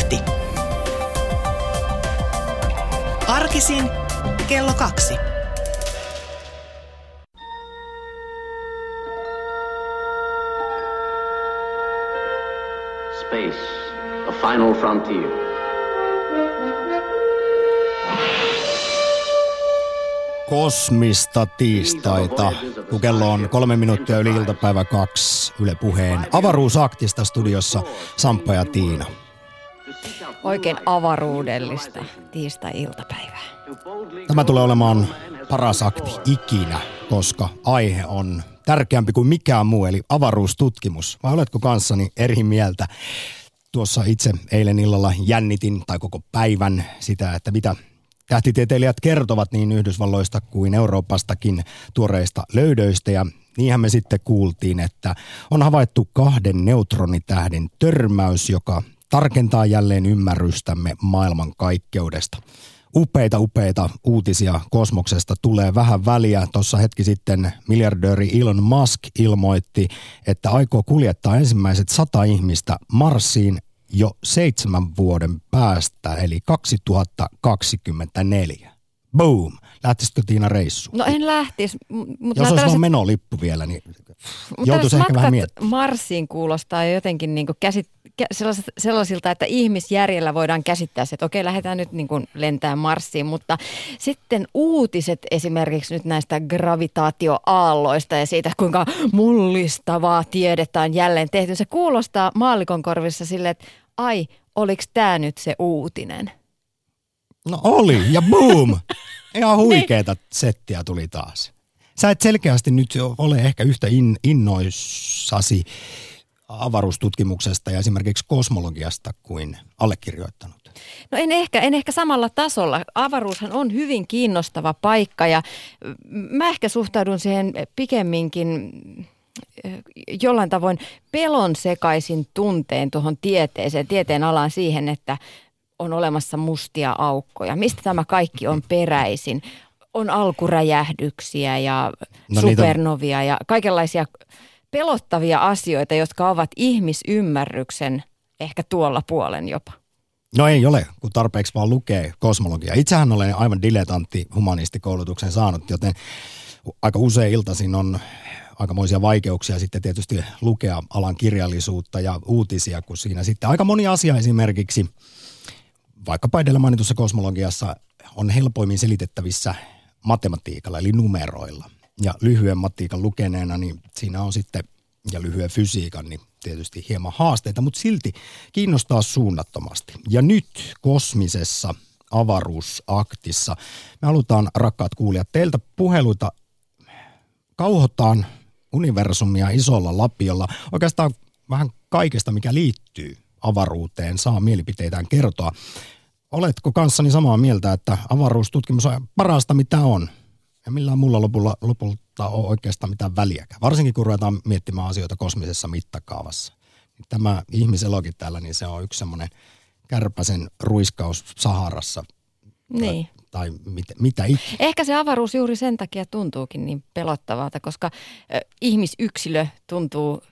Akti. Arkisin kello 2. Space, a final frontier. Kosmista tiistaita. Kello on 3 minuuttia yli iltapäivä 2 Yle Puheen. Avaruusaktista studiossa Samppa ja Tiina. Oikein avaruudellista tiistai-iltapäivää. Tämä tulee olemaan paras akti ikinä, koska aihe on tärkeämpi kuin mikään muu, eli avaruustutkimus. Vai oletko kanssani eri mieltä? Tuossa itse eilen illalla jännitin tai koko päivän sitä, että mitä tähtitieteilijät kertovat niin Yhdysvalloista kuin Euroopastakin tuoreista löydöistä, ja niinhän me sitten kuultiin, että on havaittu 2 neutronitähden törmäys, joka tarkentaa jälleen ymmärrystämme maailmankaikkeudesta. Upeita uutisia kosmoksesta tulee vähän väliä. Tuossa hetki sitten miljardööri Elon Musk ilmoitti, että aikoo kuljettaa ensimmäiset 100 ihmistä Marsiin jo 7 vuoden päästä, eli 2024. Boom! Lähtisitkö Tiina reissuun? No en lähtisi. Mutta jos olisi vaan menolippu vielä, niin joutuisi ehkä vähän miettimään. Marsiin kuulostaa jotenkin niin kuin sellaisilta, että ihmisjärjellä voidaan käsittää se, että okei, lähdetään nyt niin kuin lentää Marsiin, mutta sitten uutiset esimerkiksi nyt näistä gravitaatioaalloista ja siitä, kuinka mullistavaa tiedettä on jälleen tehty. Se kuulostaa maallikon korvissa silleen, että ai, oliko tämä nyt se uutinen? No oli, ja boom! Ihan huikeeta settiä tuli taas. Sä et selkeästi nyt ole ehkä yhtä innoissasi avaruustutkimuksesta ja esimerkiksi kosmologiasta kuin allekirjoittanut. No en ehkä samalla tasolla. Avaruushan on hyvin kiinnostava paikka, ja mä ehkä suhtaudun siihen pikemminkin jollain tavoin pelon sekaisin tunteen tuohon tieteeseen, tieteen alaan siihen, että on olemassa mustia aukkoja. Mistä tämä kaikki on peräisin? On alkuräjähdyksiä ja supernovia ja kaikenlaisia pelottavia asioita, jotka ovat ihmisymmärryksen ehkä tuolla puolen jopa. No ei ole, kun tarpeeksi vaan lukee kosmologiaa. Itsehän olen aivan dilettantti humanistikoulutuksen saanut, joten aika usein iltaisin on aikamoisia vaikeuksia sitten tietysti lukea alan kirjallisuutta ja uutisia, kun siinä sitten aika moni asia esimerkiksi vaikkapa edellä mainitussa kosmologiassa on helpoimmin selitettävissä matematiikalla eli numeroilla. Ja lyhyen matiikan lukeneena, niin siinä on sitten, ja lyhyen fysiikan, niin tietysti hieman haasteita, mutta silti kiinnostaa suunnattomasti. Ja nyt kosmisessa avaruusaktissa me halutaan, rakkaat kuulijat, teiltä puheluita, kauhotaan universumia isolla lapiolla. Oikeastaan vähän kaikesta, mikä liittyy avaruuteen, saa mielipiteitään kertoa. Oletko kanssani samaa mieltä, että avaruustutkimus on parasta, mitä on? Ja millään mulla lopulta ole oikeastaan mitään väliäkään. Varsinkin kun ruvetaan miettimään asioita kosmisessa mittakaavassa. Tämä ihmiselokin täällä, niin se on yksi semmoinen kärpäsen ruiskaus Saharassa. Niin. Tai mitä ikinä. Ehkä se avaruus juuri sen takia tuntuukin niin pelottavalta, koska ihmisyksilö tuntuu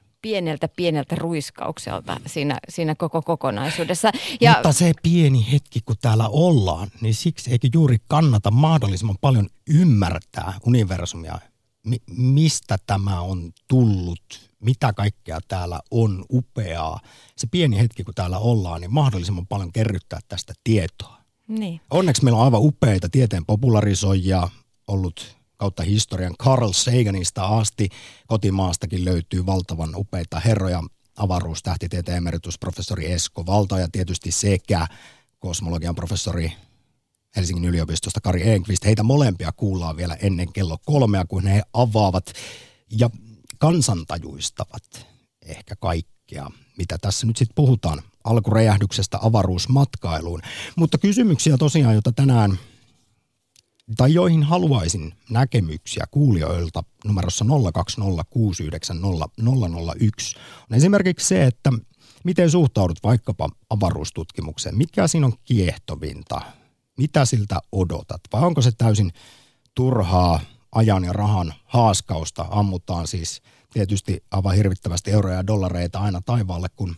pieneltä ruiskaukselta siinä koko kokonaisuudessa. Ja mutta se pieni hetki, kun täällä ollaan, niin siksi eikö juuri kannata mahdollisimman paljon ymmärtää universumia, mistä tämä on tullut, mitä kaikkea täällä on upeaa. Se pieni hetki, kun täällä ollaan, niin mahdollisimman paljon kerryttää tästä tietoa. Niin. Onneksi meillä on aivan upeita tieteen popularisoijia ollut kautta historian. Carl Saganista asti kotimaastakin löytyy valtavan upeita herroja. Avaruustähtitieteen emeritusprofessori Esko Valtaoja tietysti sekä kosmologian professori Helsingin yliopistosta Kari Enqvist. Heitä molempia kuullaan vielä ennen kello 3, kun he avaavat ja kansantajuistavat ehkä kaikkea, mitä tässä nyt sitten puhutaan alkuräjähdyksestä avaruusmatkailuun. Mutta kysymyksiä tosiaan, joita tänään tai joihin haluaisin näkemyksiä kuulijoilta numerossa 020690001 on esimerkiksi se, että miten suhtaudut vaikkapa avaruustutkimukseen? Mikä siinä on kiehtovinta? Mitä siltä odotat? Vai onko se täysin turhaa ajan ja rahan haaskausta? Ammutaan siis tietysti aivan hirvittävästi euroja ja dollareita aina taivaalle, kun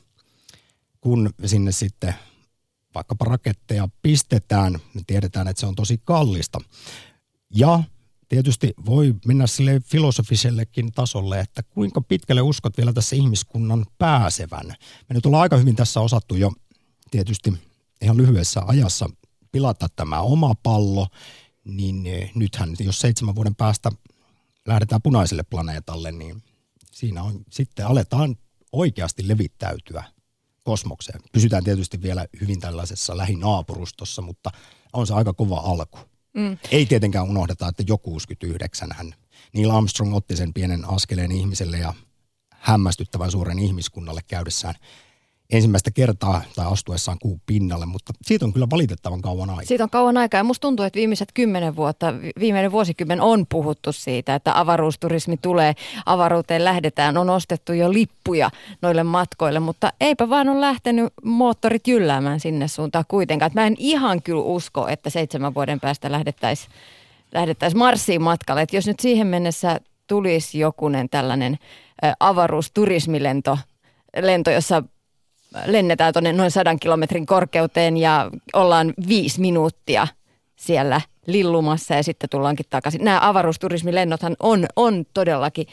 sinne sitten vaikkapa raketteja pistetään, niin tiedetään, että se on tosi kallista. Ja tietysti voi mennä sille filosofisellekin tasolle, että kuinka pitkälle uskot vielä tässä ihmiskunnan pääsevän. Me nyt ollaan aika hyvin tässä osattu jo tietysti ihan lyhyessä ajassa pilata tämä oma pallo, niin nythän jos 7 vuoden päästä lähdetään punaiselle planeetalle, niin siinä on sitten aletaan oikeasti levittäytyä kosmokseen. Pysytään tietysti vielä hyvin tällaisessa lähinaapurustossa, mutta on se aika kova alku. Mm. Ei tietenkään unohdeta, että jo 69 Neil Armstrong otti sen pienen askeleen ihmiselle ja hämmästyttävän suuren ihmiskunnalle käydessään ensimmäistä kertaa tai astuessaan kuun pinnalle, mutta siitä on kyllä valitettavan kauan aikaa. Siitä on kauan aikaa ja musta tuntuu, että viimeiset 10 vuotta, viimeinen vuosikymmen on puhuttu siitä, että avaruusturismi tulee, avaruuteen lähdetään, on ostettu jo lippuja noille matkoille, mutta eipä vaan ole lähtenyt moottorit jylläämään sinne suuntaan kuitenkaan. Että mä en ihan kyllä usko, että 7 vuoden päästä lähdettäisiin Marsiin matkalle, että jos nyt siihen mennessä tulisi jokunen tällainen avaruusturismilento, jossa lennetään tuonne noin 100 kilometrin korkeuteen ja ollaan 5 minuuttia siellä lillumassa ja sitten tullaankin takaisin. Nämä avaruusturismilennothan on todellakin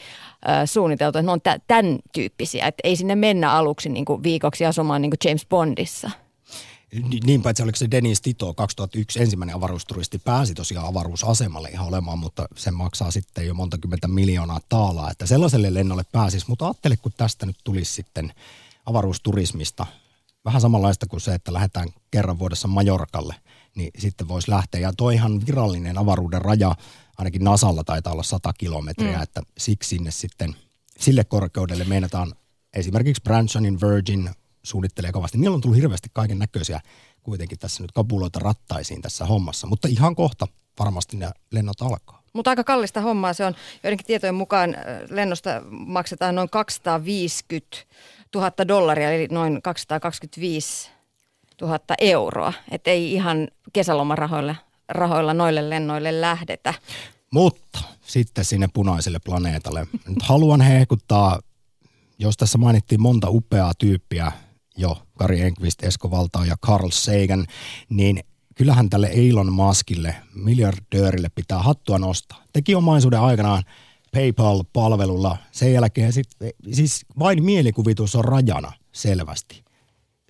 suunniteltu, että ne on tämän tyyppisiä, että ei sinne mennä aluksi niin kuin viikoksi asumaan niin kuin James Bondissa. Niinpä, että se oliko se Dennis Tito 2001 ensimmäinen avaruusturisti pääsi tosiaan avaruusasemalle ihan olemaan, mutta se maksaa sitten jo monta kymmentä miljoonaa taalaa, että sellaiselle lennolle pääsisi, mutta ajattele, kun tästä nyt tulisi sitten avaruusturismista. Vähän samanlaista kuin se, että lähdetään kerran vuodessa Majorkalle, niin sitten voisi lähteä. Ja toi ihan virallinen avaruuden raja, ainakin NASAlla taitaa olla 100 kilometriä, että siksi sinne sitten sille korkeudelle meinataan esimerkiksi Bransonin Virgin suunnittelee kovasti. Niillä on tullut hirveästi kaiken näköisiä kuitenkin tässä nyt kapuloita rattaisiin tässä hommassa, mutta ihan kohta varmasti ne lennot alkaa. Mutta aika kallista hommaa se on. Joidenkin tietojen mukaan lennosta maksetaan noin 250 000 dollaria, eli noin 225 000 euroa. Että ei ihan kesälomarahoilla noille lennoille lähdetä. Mutta sitten sinne punaiselle planeetalle. Nyt haluan hehkuttaa, jos tässä mainittiin monta upeaa tyyppiä jo, Kari Enqvist, Esko Valtaoja ja Carl Sagan, niin kyllähän tälle Elon Muskille, miljardöörille pitää hattua nostaa. Teki omaisuuden aikanaan PayPal-palvelulla. Sen jälkeen siis vain mielikuvitus on rajana selvästi.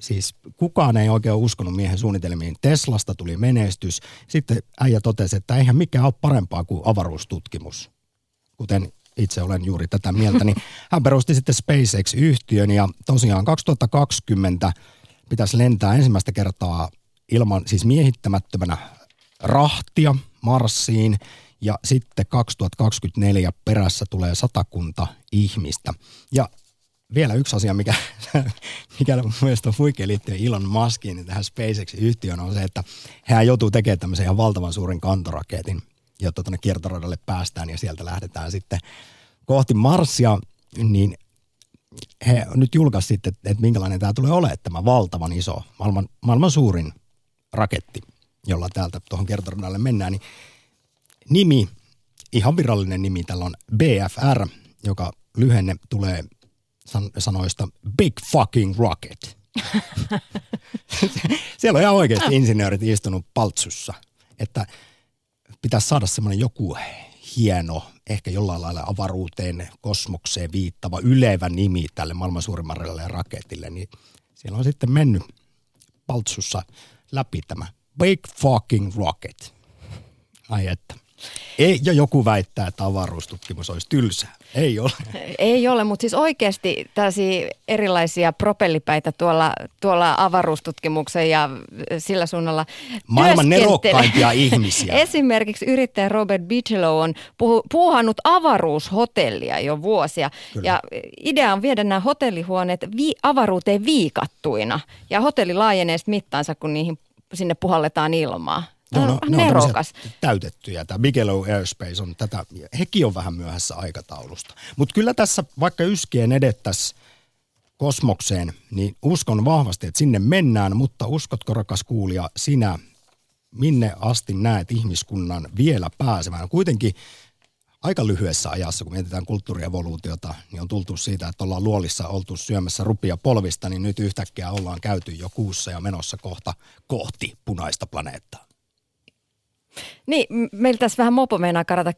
Siis kukaan ei oikein uskonut miehen suunnitelmiin. Teslasta tuli menestys. Sitten äijä totesi, että eihän mikään ole parempaa kuin avaruustutkimus. Kuten itse olen juuri tätä mieltä, niin hän perusti sitten SpaceX-yhtiön ja tosiaan 2020 pitäisi lentää ensimmäistä kertaa ilman siis miehittämättömänä rahtia Marsiin. Ja sitten 2024 perässä tulee 100 ihmistä. Ja vielä yksi asia, mikä mun mielestä on huikea liittyen Elon Muskiin, niin tähän SpaceX-yhtiön on se, että hän joutuu tekemään tämmöisen ihan valtavan suuren kantoraketin, jotta tuonne kiertoradalle päästään ja sieltä lähdetään sitten kohti Marsia, niin he nyt julkaisivat sitten, että minkälainen tämä tulee olemaan, tämä valtavan iso, maailman suurin raketti, jolla täältä tuohon kiertoradalle mennään, niin nimi, ihan virallinen nimi, tällä on BFR, joka lyhenne tulee sanoista Big Fucking Rocket. Siellä on ihan oikeasti insinöörit istunut paltsussa, että pitäisi saada semmoinen joku hieno, ehkä jollain lailla avaruuteen, kosmokseen viittava, ylevä nimi tälle maailman suurimmalle raketille, niin siellä on sitten mennyt paltsussa läpi tämä Big Fucking Rocket. Ai että. Ei, ja joku väittää, että avaruustutkimus olisi tylsää. Ei ole. Ei ole, mutta siis oikeasti tällaisia erilaisia propellipäitä tuolla avaruustutkimuksen ja sillä suunnalla maailman nerokkaimpia ihmisiä. Esimerkiksi yrittäjä Robert Bichelow on puuhannut avaruushotellia jo vuosia. Kyllä. Ja idea on viedä nämä hotellihuoneet avaruuteen viikattuina. Ja hotelli laajenee sitten mittaansa, kun sinne puhalletaan ilmaa. Ne on täytettyjä. Tämä Bigelow Airspace on tätä. Hekin on vähän myöhässä aikataulusta. Mutta kyllä tässä, vaikka yskien edettäisiin kosmokseen, niin uskon vahvasti, että sinne mennään. Mutta uskotko, rakas kuulija, sinä, minne asti näet ihmiskunnan vielä pääsemään? Kuitenkin aika lyhyessä ajassa, kun mietitään kulttuurievoluutiota, niin on tultu siitä, että ollaan luolissa oltu syömässä rupia polvista, niin nyt yhtäkkiä ollaan käyty jo kuussa ja menossa kohti punaista planeettaa. Niin, meillä tässä vähän mopo meinaa karata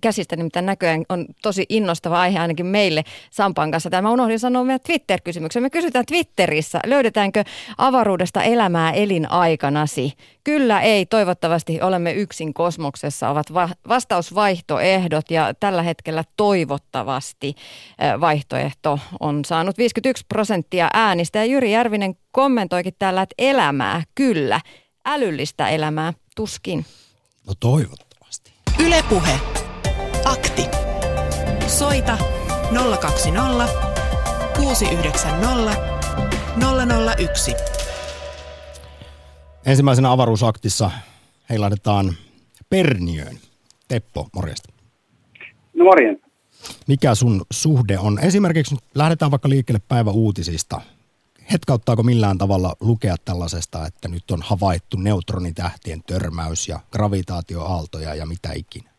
käsistä, nimittäin näköjään on tosi innostava aihe ainakin meille Sampan kanssa. Tämä unohdin sanoa meidän Twitter-kysymyksen. Me kysytään Twitterissä, löydetäänkö avaruudesta elämää elinaikanasi? Kyllä ei, toivottavasti olemme yksin kosmoksessa, ovat vastausvaihtoehdot ja tällä hetkellä toivottavasti vaihtoehto on saanut 51% äänistä. Ja Jyri Järvinen kommentoikin täällä, että elämää kyllä, älyllistä elämää tuskin. No toivottavasti. Yle Puhe. Akti. Soita 020 690 001. Ensimmäisenä avaruusaktissa heilahdetaan Perniöön. Teppo, morjesta. No morjens. Mikä sun suhde on? Esimerkiksi lähdetään vaikka liikkeelle päiväuutisista. Hetkauttaako millään tavalla lukea tällaisesta, että nyt on havaittu neutronitähtien törmäys ja gravitaatioaaltoja ja mitä ikinä?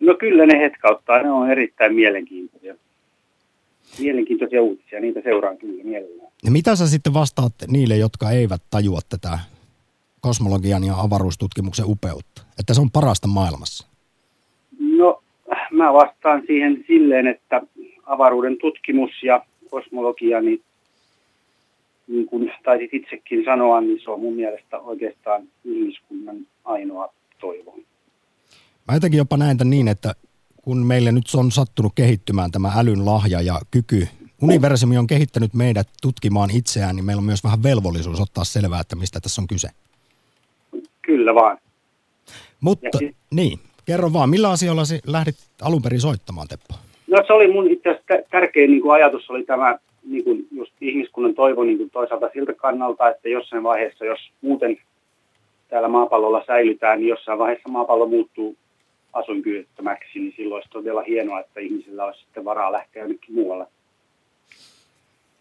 No kyllä ne hetkauttaa, ne on erittäin mielenkiintoisia. Mielenkiintoisia uutisia, niitä seuraan kyllä mielellään. Ja mitä sä sitten vastaat niille, jotka eivät tajua tätä kosmologian ja avaruustutkimuksen upeutta, että se on parasta maailmassa? No mä vastaan siihen silleen, että avaruuden tutkimus ja kosmologia, niin kuin taisit itsekin sanoa, niin se on mun mielestä oikeastaan ihmiskunnan ainoa toivo. Mä jotenkin jopa näen tämän niin, että kun meille nyt on sattunut kehittymään tämä älyn lahja ja kyky, universumi on kehittänyt meidät tutkimaan itseään, niin meillä on myös vähän velvollisuus ottaa selvää, että mistä tässä on kyse. Kyllä vaan. Mutta niin, kerro vaan, millä asioilla lähdit alun perin soittamaan, Teppo? No se oli mun itse asiassa tärkein niin kuin ajatus oli tämä, niin kuin just ihmiskunnan toivo niin kuin toisaalta siltä kannalta, että jossain vaiheessa, jos muuten täällä maapallolla säilytään, niin jossain vaiheessa maapallo muuttuu asuinkyvyttömäksi, niin silloin olisi todella hienoa, että ihmisillä olisi sitten varaa lähteä jonnekin muualle.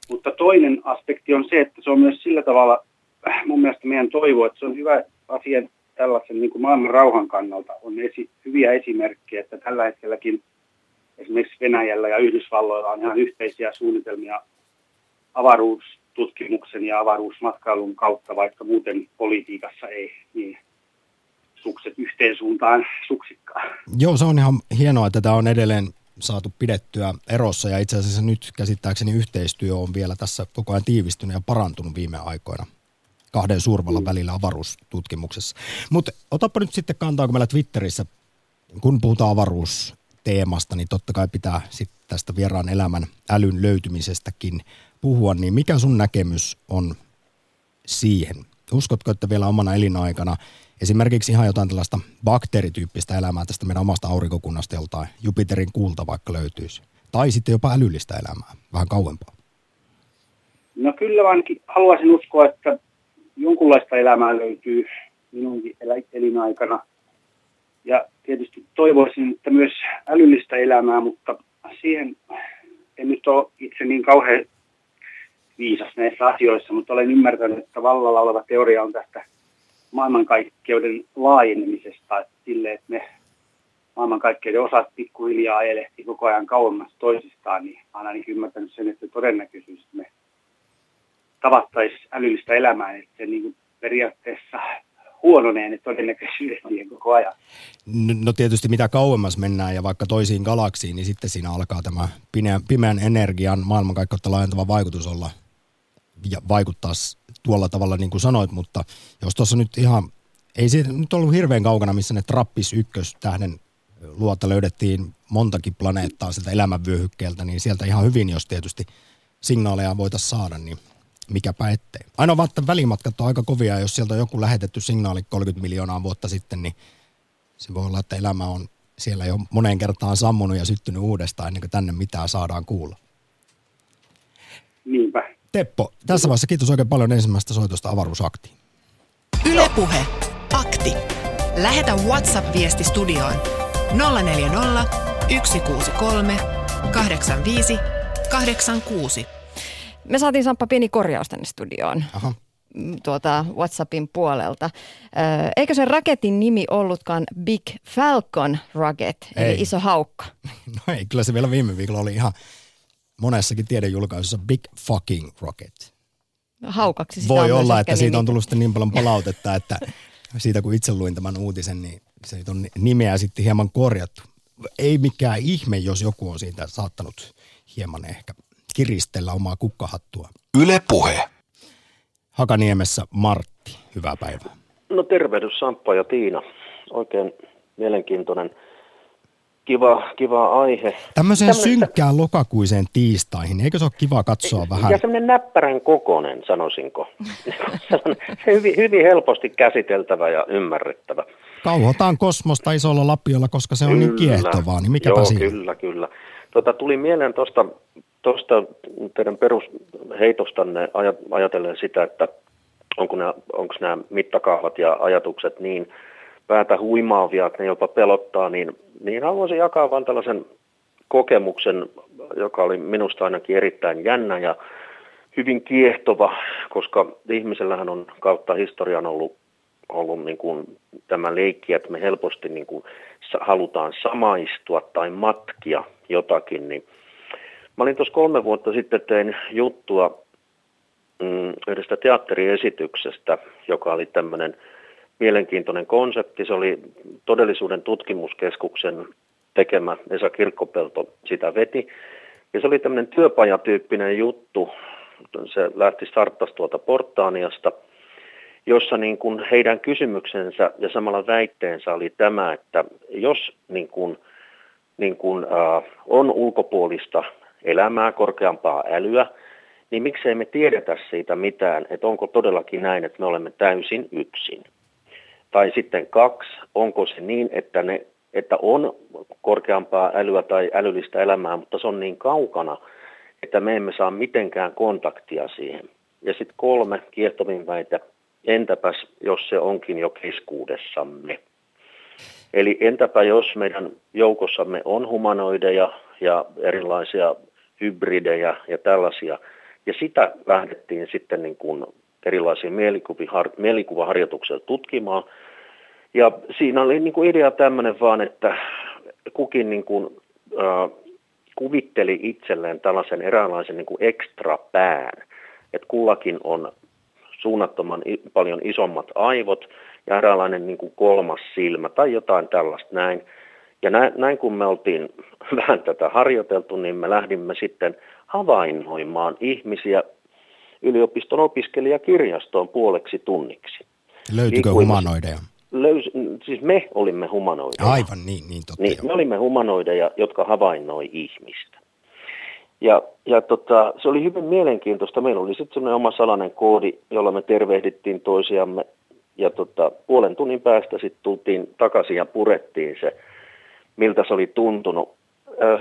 Mutta toinen aspekti on se, että se on myös sillä tavalla mun mielestä meidän toivo, että se on hyvä asia tällaisen niin kuin maailman rauhan kannalta. On hyviä esimerkkejä, että tällä hetkelläkin esimerkiksi Venäjällä ja Yhdysvalloilla on ihan yhteisiä suunnitelmia avaruustutkimuksen ja avaruusmatkailun kautta, vaikka muuten politiikassa ei niin sukset yhteen suuntaan suksikkaan. Joo, se on ihan hienoa, että tämä on edelleen saatu pidettyä erossa ja itse asiassa nyt käsittääkseni yhteistyö on vielä tässä koko ajan tiivistynyt ja parantunut viime aikoina kahden suurvallan välillä avaruustutkimuksessa. Mutta otapa nyt sitten kantaa, kun meillä Twitterissä, kun puhutaan avaruusteemasta, niin totta kai pitää sitten tästä vieraan elämän älyn löytymisestäkin puhua, niin mikä sun näkemys on siihen? Uskotko, että vielä omana elinaikana esimerkiksi ihan jotain tällaista bakteerityyppistä elämää tästä meidän omasta aurinkokunnasta joltain Jupiterin kuulta vaikka löytyisi? Tai sitten jopa älyllistä elämää, vähän kauempaa? No kyllä vaankin haluaisin uskoa, että jonkunlaista elämää löytyy minunkin elinaikana. Ja tietysti toivoisin, että myös älyllistä elämää, mutta siihen en nyt ole itse niin kauhean viisas näissä asioissa, mutta olen ymmärtänyt, että vallalla oleva teoria on tästä maailmankaikkeuden laajenemisesta, että sille, että me maailmankaikkeuden osat pikkuhiljaa elehtii koko ajan kauemmas toisistaan, niin olen ainakin ymmärtänyt sen, että todennäköisyys, että me tavattaisiin älyllistä elämää, että se niin kuin periaatteessa huononeen ne todennäköisyydet siihen koko ajan. No tietysti mitä kauemmas mennään ja vaikka toisiin galaksiin, niin sitten siinä alkaa tämä pimeän energian maailmankaikkeutta laajentava vaikutus olla ja vaikuttaa tuolla tavalla niin kuin sanoit, mutta jos tuossa nyt ihan, ei se nyt ollut hirveän kaukana, missä ne TRAPPIS-1-tähden luota löydettiin montakin planeettaa sieltä elämänvyöhykkeeltä, niin sieltä ihan hyvin, jos tietysti signaaleja voitaisiin saada, niin mikäpä ettei. Ainoa vaan, että välimatkat on aika kovia, jos sieltä on joku lähetetty signaali 30 miljoonaa vuotta sitten, niin se voi olla, että elämä on siellä jo moneen kertaan sammunut ja syttynyt uudestaan, ennen kuin tänne mitään saadaan kuulla. Niinpä. Teppo, tässä vaiheessa kiitos oikein paljon ensimmäistä soitosta avaruusaktiin. Yle Puhe. Akti. Lähetä WhatsApp-viesti studioon 040 163 85 86. Me saatiin Samppa pieni korjaus tänne studioon. Aha. WhatsAppin puolelta. Eikö sen raketin nimi ollutkaan Big Falcon Rocket, eli ei. Iso haukka? No ei, kyllä se vielä viime viikolla oli ihan monessakin tiedejulkaisussa Big Fucking Rocket. Haukaksi sitä voi olla, että siitä on tullut sitten niin paljon palautetta, että siitä kun itse luin tämän uutisen, niin se on nimeä sitten hieman korjattu. Ei mikään ihme, jos joku on siitä saattanut hieman ehkä kiristellä omaa kukkahattua. Yle Puhe. Hakaniemessä Martti, hyvää päivää. No tervehdys Samppa ja Tiina. Oikein mielenkiintoinen, kiva aihe. Tämmöiseen synkkään lokakuiseen tiistaihin, eikö se ole kiva katsoa vähän? Ja semmoinen näppärän kokoinen, sanoisinko. Se hyvin helposti käsiteltävä ja ymmärrettävä. Kauhotaan kosmosta isolla lapiolla, koska se on kyllä, niin kiehtovaa, niin mikäpä siinä? Joo, kyllä. Tuli mieleen tuosta teidän perusheistostanne ajatellen sitä, että onko nämä mittakaavat ja ajatukset niin päätä huimaavia, että ne jopa pelottaa, niin haluaisin jakaa vain tällaisen kokemuksen, joka oli minusta ainakin erittäin jännä ja hyvin kiehtova, koska ihmisellähän on kautta historian ollut niin kuin tämä leikki, että me helposti niin kuin halutaan samaistua tai matkia jotakin, niin mä olin tuossa 3 vuotta sitten tein juttua yhdestä teatteriesityksestä, joka oli tämmöinen mielenkiintoinen konsepti. Se oli Todellisuuden tutkimuskeskuksen tekemä, Esa Kirkkopelto sitä veti. Ja se oli tämmöinen työpajatyyppinen juttu. Se starttasi tuolta Portaaniasta, jossa niin kun heidän kysymyksensä ja samalla väitteensä oli tämä, että jos on ulkopuolista elämää, korkeampaa älyä, niin miksei me tiedetä siitä mitään, että onko todellakin näin, että me olemme täysin yksin. Tai sitten 2, onko se niin, että on korkeampaa älyä tai älyllistä elämää, mutta se on niin kaukana, että me emme saa mitenkään kontaktia siihen. Ja sitten 3, kiehtovin väite, entäpäs jos se onkin jo keskuudessamme. Eli entäpä jos meidän joukossamme on humanoideja ja erilaisia hybridejä ja tällaisia. Ja sitä lähdettiin sitten niin kuin erilaisia mielikuvaharjoituksia tutkimaan. Ja siinä oli niin kuin idea tämmöinen vaan, että kukin niin kuin, kuvitteli itselleen tällaisen eräänlaisen niin kuin ekstrapään. Että kullakin on suunnattoman paljon isommat aivot ja eräänlainen niin kuin 3 silmä tai jotain tällaista näin. Ja näin kun me oltiin vähän tätä harjoiteltu, niin me lähdimme sitten havainnoimaan ihmisiä yliopiston opiskelijakirjastoon puoleksi tunniksi. Löytyykö humanoideja? Siis me olimme humanoideja. Aivan niin totta. Niin, me olimme humanoideja, jotka havainnoi ihmistä. Ja se oli hyvin mielenkiintoista. Meillä oli sitten semmoinen oma salainen koodi, jolla me tervehdittiin toisiamme. Ja 0,5 tunnin päästä sitten tultiin takaisin ja purettiin se, miltä se oli tuntunut.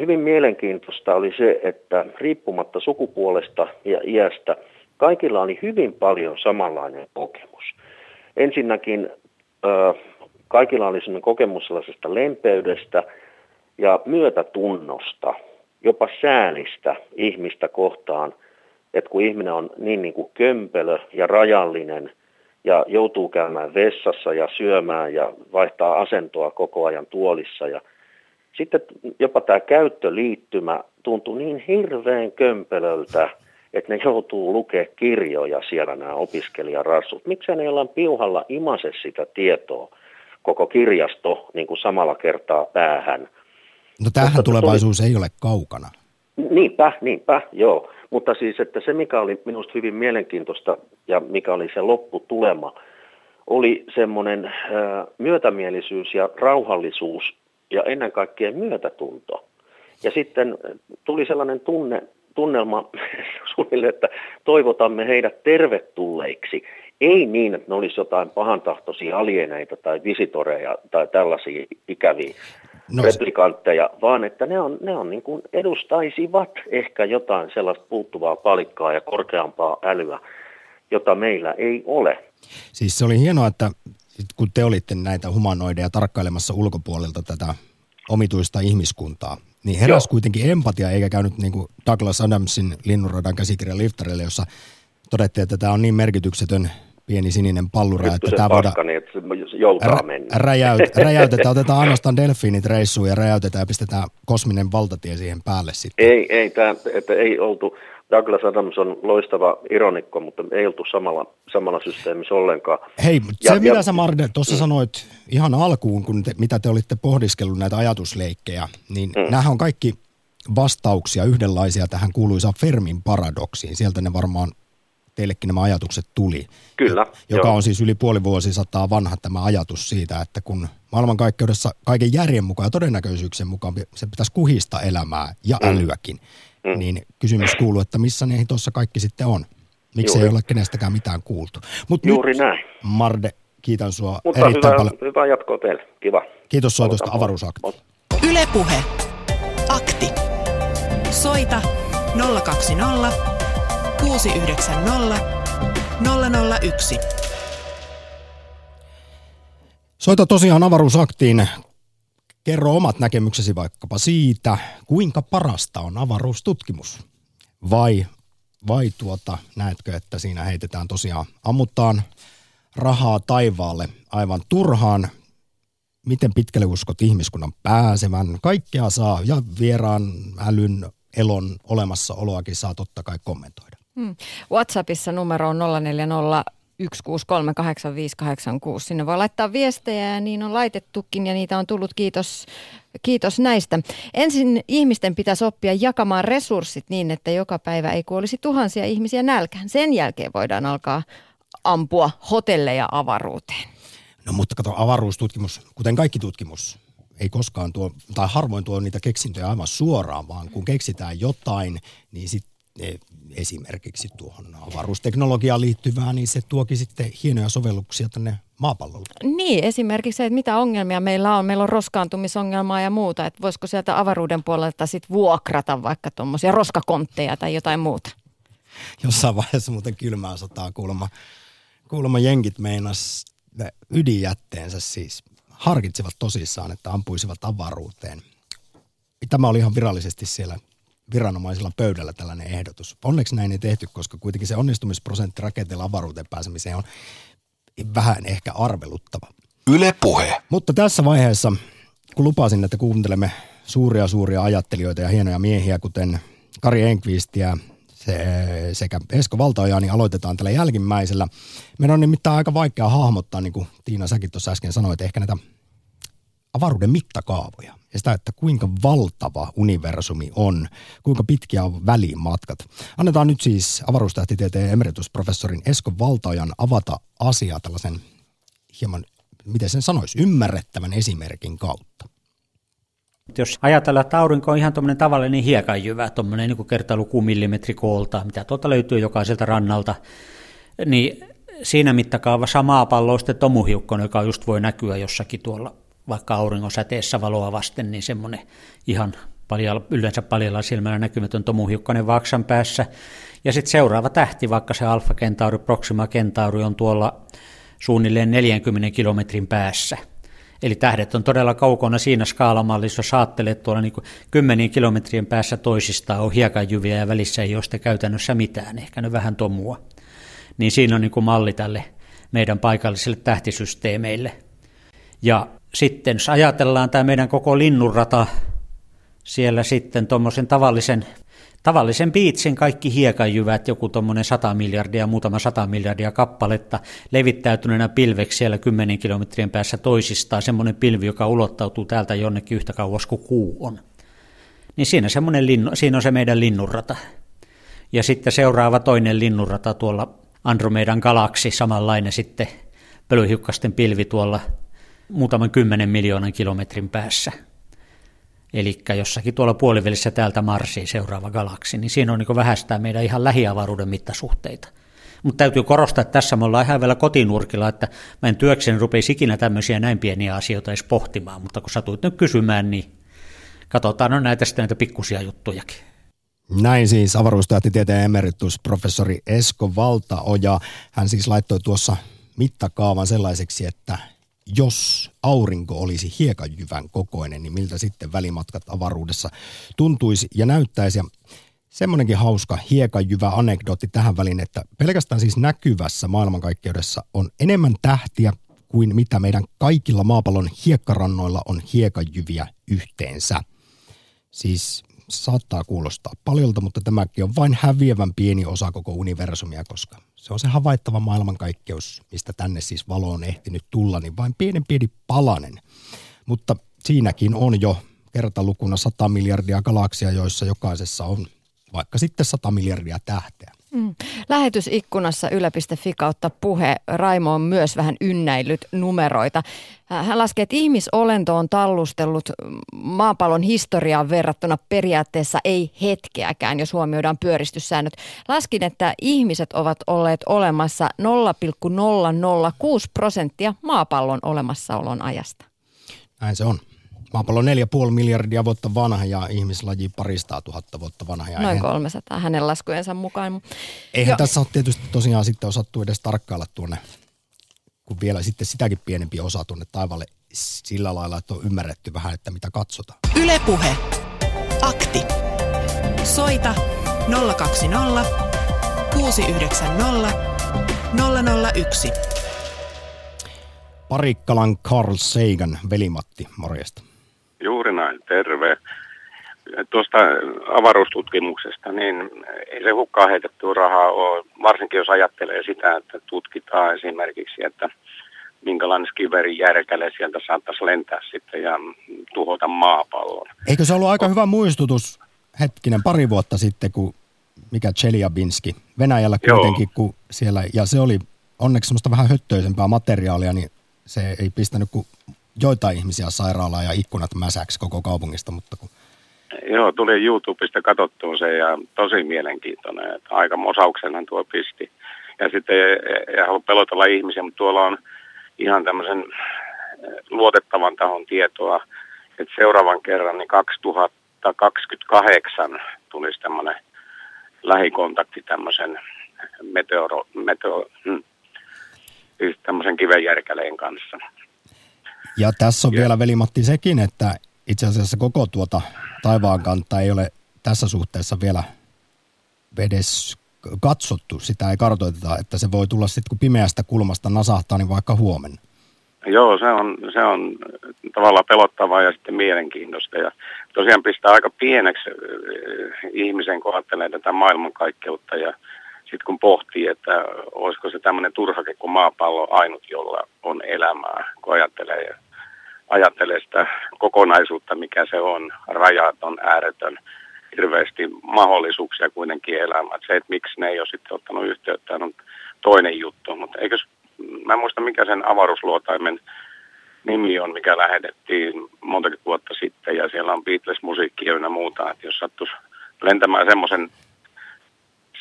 Hyvin mielenkiintoista oli se, että riippumatta sukupuolesta ja iästä, kaikilla oli hyvin paljon samanlainen kokemus. Ensinnäkin kaikilla oli sellainen kokemus sellaisesta lempeydestä ja myötätunnosta, jopa säälistä ihmistä kohtaan, että kun ihminen on niin kuin kömpelö ja rajallinen, ja joutuu käymään vessassa ja syömään ja vaihtaa asentoa koko ajan tuolissa. Ja sitten jopa tämä käyttöliittymä tuntuu niin hirveän kömpelöltä, että ne joutuu lukemaan kirjoja siellä nämä opiskelijarassut. Miksei ne jollain piuhalla imase sitä tietoa koko kirjasto niin kuin samalla kertaa päähän? No tämähän tulevaisuus ei ole kaukana. Niinpä, joo. Mutta siis, että se mikä oli minusta hyvin mielenkiintoista ja mikä oli se lopputulema, oli semmoinen myötämielisyys ja rauhallisuus ja ennen kaikkea myötätunto. Ja sitten tuli sellainen tunnelma suunnilleen, että toivotamme heidät tervetulleiksi. Ei niin, että ne olisi jotain pahantahtoisia alieneita tai visitoreja tai tällaisia ikäviä. No, replikantteja, vaan että ne on niin kuin edustaisivat ehkä jotain sellaista puuttuvaa palikkaa ja korkeampaa älyä, jota meillä ei ole. Siis se oli hienoa, että kun te olitte näitä humanoideja tarkkailemassa ulkopuolelta tätä omituista ihmiskuntaa, niin heräsi kuitenkin empatia, eikä käynyt niin kuin Douglas Adamsin Linnunradan käsikirja liftareille, jossa todettiin, että tämä on niin merkityksetön pieni sininen pallura, että tämä voidaan räjäytetään, otetaan ainoastaan delfiinit reissuun ja räjäytetään ja pistetään kosminen valtatie siihen päälle sitten. Ei oltu, Douglas Adams on loistava ironikko, mutta ei oltu samalla systeemissä ollenkaan. Hei, mitä sä Marne tuossa sanoit ihan alkuun, kun mitä te olitte pohdiskellut näitä ajatusleikkejä, niin näähän on kaikki vastauksia yhdenlaisia tähän kuuluisaan Fermin paradoksiin. Sieltä ne varmaan teillekin nämä ajatukset tuli. Kyllä. Joka on siis yli puoli vuosisataa vanha tämä ajatus siitä, että kun maailmankaikkeudessa kaiken järjen mukaan ja todennäköisyyksien mukaan se pitäisi kuhistaa elämää ja älyäkin, niin kysymys kuuluu, että missä niihin tuossa kaikki sitten on? Miksi ei ole kenestäkään mitään kuultu? Mut juuri nyt, näin. Marde, kiitän sua erittäin paljon. Mutta hyvää jatkoa teille. Kiva. Kiitos sua tuosta avaruusaktiin. Yle Puhe. Akti. Soita 020 690 001. Soita tosiaan avaruusaktiin. Kerro omat näkemyksesi vaikkapa siitä, kuinka parasta on avaruustutkimus. Vai näetkö, että siinä heitetään tosiaan, ammutaan rahaa taivaalle aivan turhaan. Miten pitkälle uskot ihmiskunnan pääsevän? Kaikkea saa ja vieraan älyn elon olemassaoloakin saa totta kai kommentoida. WhatsAppissa numero on 0401638586. Sinne voi laittaa viestejä ja niin on laitettukin ja niitä on tullut. Kiitos näistä. Ensin ihmisten pitäisi oppia jakamaan resurssit niin, että joka päivä ei kuolisi tuhansia ihmisiä nälkään. Sen jälkeen voidaan alkaa ampua hotelleja avaruuteen. No mutta kato, avaruustutkimus, kuten kaikki tutkimus, ei koskaan tuo, tai harvoin tuo niitä keksintöjä aivan suoraan, vaan kun keksitään jotain, niin sitten esimerkiksi tuohon avaruusteknologiaan liittyvää, niin se tuokin sitten hienoja sovelluksia tänne maapallolle. Niin, esimerkiksi se, että mitä ongelmia meillä on. Meillä on roskaantumisongelmaa ja muuta, että voisiko sieltä avaruuden puolelta sitten vuokrata vaikka tuommoisia roskakontteja tai jotain muuta. Jossain vaiheessa muuten kylmää sotaa kuulemma jenkit meinas ydinjätteensä siis harkitsivat tosissaan, että ampuisivat avaruuteen. Tämä oli ihan virallisesti siellä viranomaisilla pöydällä tällainen ehdotus. Onneksi näin ei tehty, koska kuitenkin se onnistumisprosentti raketeilla avaruuteen pääsemiseen on vähän ehkä arveluttava. Yle Puhe. Mutta tässä vaiheessa, kun lupasin, että kuuntelemme suuria ajattelijoita ja hienoja miehiä, kuten Kari Enqvistiä sekä Esko Valtaojaa, niin aloitetaan tällä jälkimmäisellä. Meidän on nimittäin aika vaikea hahmottaa, niin kuin Tiina säkin tuossa äsken sanoit, ehkä näitä avaruuden mittakaavoja ja sitä, että kuinka valtava universumi on, kuinka pitkiä on välimatkat. Annetaan nyt siis avaruustähtitieteen emeritusprofessorin Esko Valtaojan avata asiaa tällaisen hieman, miten sen sanoisi, ymmärrettävän esimerkin kautta. Jos ajatellaan, että aurinko on ihan tuommoinen tavallinen hiekanjyvä, tuommoinen niin kertaa luku millimetri koolta, mitä tuolta löytyy jokaiselta rannalta, niin siinä mittakaavassa maapallo on sitten tomuhiukkonen, joka just voi näkyä jossakin tuolla vaikka auringon säteessä valoa vasten, niin semmoinen ihan yleensä paljalla silmällä näkymätön tomuhiukkainen vaaksan päässä. Ja sitten seuraava tähti, vaikka se Alfa Centauri, Proxima Centauri on tuolla suunnilleen 40 kilometrin päässä. Eli tähdet on todella kaukana siinä skaalamallissa, jos ajattelee, että tuolla niin kuin 10 kilometrien päässä toisistaan on hiekanjyviä ja välissä ei ole sitä käytännössä mitään, ehkä ne vähän tomua. Niin siinä on niin kuin malli tälle meidän paikallisille tähtisysteemeille. Ja sitten jos ajatellaan tämä meidän koko linnunrata, siellä sitten tuommoisen tavallisen biitsin kaikki hiekanjyvät, joku tuommoinen 100 miljardia, muutama 100 miljardia kappaletta levittäytyneenä pilveksi siellä 10 kilometrien päässä toisistaan, semmoinen pilvi, joka ulottautuu täältä jonnekin yhtä kauas kuin kuu on. Niin siinä on se meidän linnunrata. Ja sitten seuraava toinen linnunrata tuolla Andromedan galaksi, samanlainen sitten pölyhiukkasten pilvi tuolla muutaman 10 miljoonan kilometrin päässä. Eli jossakin tuolla puolivälissä täältä Marsiin seuraava galaksi, niin siinä on niin vähästään meidän ihan lähiavaruuden mittasuhteita. Mutta täytyy korostaa, että tässä me ollaan ihan vielä kotinurkilla, että mä en työkseni rupeisi ikinä tämmöisiä näin pieniä asioita edes pohtimaan, mutta kun satuit nyt kysymään, niin katsotaan näitä pikkusia juttujakin. Näin siis avaruustähtitieteen emeritusprofessori Esko Valtaoja. Hän siis laittoi tuossa mittakaavan sellaiseksi, että jos aurinko olisi hiekanjyvän kokoinen, niin miltä sitten välimatkat avaruudessa tuntuisi ja näyttäisi. Ja Semmoinenkin hauska hiekanjyvä anekdootti tähän väliin, että pelkästään siis näkyvässä maailmankaikkeudessa on enemmän tähtiä kuin mitä meidän kaikilla maapallon hiekkarannoilla on hiekanjyviä yhteensä. Siis saattaa kuulostaa paljolta, mutta tämäkin on vain häviävän pieni osa koko universumia, koska se on se havaittava maailmankaikkeus, mistä tänne siis valo on ehtinyt tulla, niin vain pienen pieni palanen. Mutta siinäkin on jo kertalukuna 100 miljardia galaksia, joissa jokaisessa on vaikka sitten 100 miljardia tähteä. Lähetysikkunassa yle.fi kautta puhe. Raimo on myös vähän ynnäillyt numeroita. Hän laskee, että ihmisolento on tallustellut maapallon historiaan verrattuna periaatteessa ei hetkeäkään, jos huomioidaan pyöristyssäännöt. Laskin, että ihmiset ovat olleet olemassa 0,006% maapallon olemassaolon ajasta. Näin se on. Maapallo on 4,5 miljardia vuotta vanha ja ihmislaji paristaa tuhatta vuotta vanha. Ja noin 300 hänen laskujensa mukaan. Eihän tässä ole tietysti tosiaan sitten osattu edes tarkkailla tuonne, kun vielä sitten sitäkin pienempi osa tuonne taivaalle sillä lailla, että on ymmärretty vähän, että mitä katsotaan. Yle Puhe. Akti. Soita 020 690 001. Parikkalan Carl Sagan, velimatti, morjesta. Juuri näin, terve. Tuosta avaruustutkimuksesta, niin ei se hukkaan heitettyä rahaa ole, varsinkin jos ajattelee sitä, että tutkitaan esimerkiksi, että minkälainen skiverijärkäle sieltä saattaisi lentää sitten ja tuhota maapallon. Eikö se ollut aika hyvä muistutus, hetkinen, pari vuotta sitten, kun mikä Tšeljabinski, Venäjällä kuitenkin, kun siellä, ja se oli onneksi semmoista vähän höttöisempää materiaalia, niin se ei pistänyt kuin joitain ihmisiä sairaalaan ja ikkunat mäsäksi koko kaupungista, mutta kun... Joo, tuli YouTubesta katsottua se ja tosi mielenkiintoinen, että aika mosauksenhan tuo pisti. Ja sitten ei halua pelotella ihmisiä, mutta tuolla on ihan tämmöisen luotettavan tahon tietoa, että seuraavan kerran niin 2028 tulisi tämmöinen lähikontakti tämmöisen tämmöisen kivenjärkäleen kanssa. Ja tässä on vielä, Veli-Matti, sekin, että itse asiassa koko tuota taivaan kantaa ei ole tässä suhteessa vielä edes katsottu. Sitä ei kartoiteta, että se voi tulla sitten, kun pimeästä kulmasta nasahtaa, niin vaikka huomenna. Joo, se on tavallaan pelottavaa ja sitten mielenkiintoista. Ja tosiaan pistää aika pieneksi ihmisen, kun ajattelee tätä maailmankaikkeutta ja sitten kun pohtii, että olisiko se tämmöinen turhake, kun maapallo on ainut, jolla on elämää, kun ajattelee sitä kokonaisuutta, mikä se on, rajaton, ääretön, hirveästi mahdollisuuksia kuitenkin elämään. Se, että miksi ne ei ole sitten ottanut yhteyttä, on toinen juttu, mutta mä en muista, mikä sen avaruusluotaimen nimi on, mikä lähetettiin monta vuotta sitten, ja siellä on Beatles-musiikkia ynnä muuta, että jos sattuisi lentämään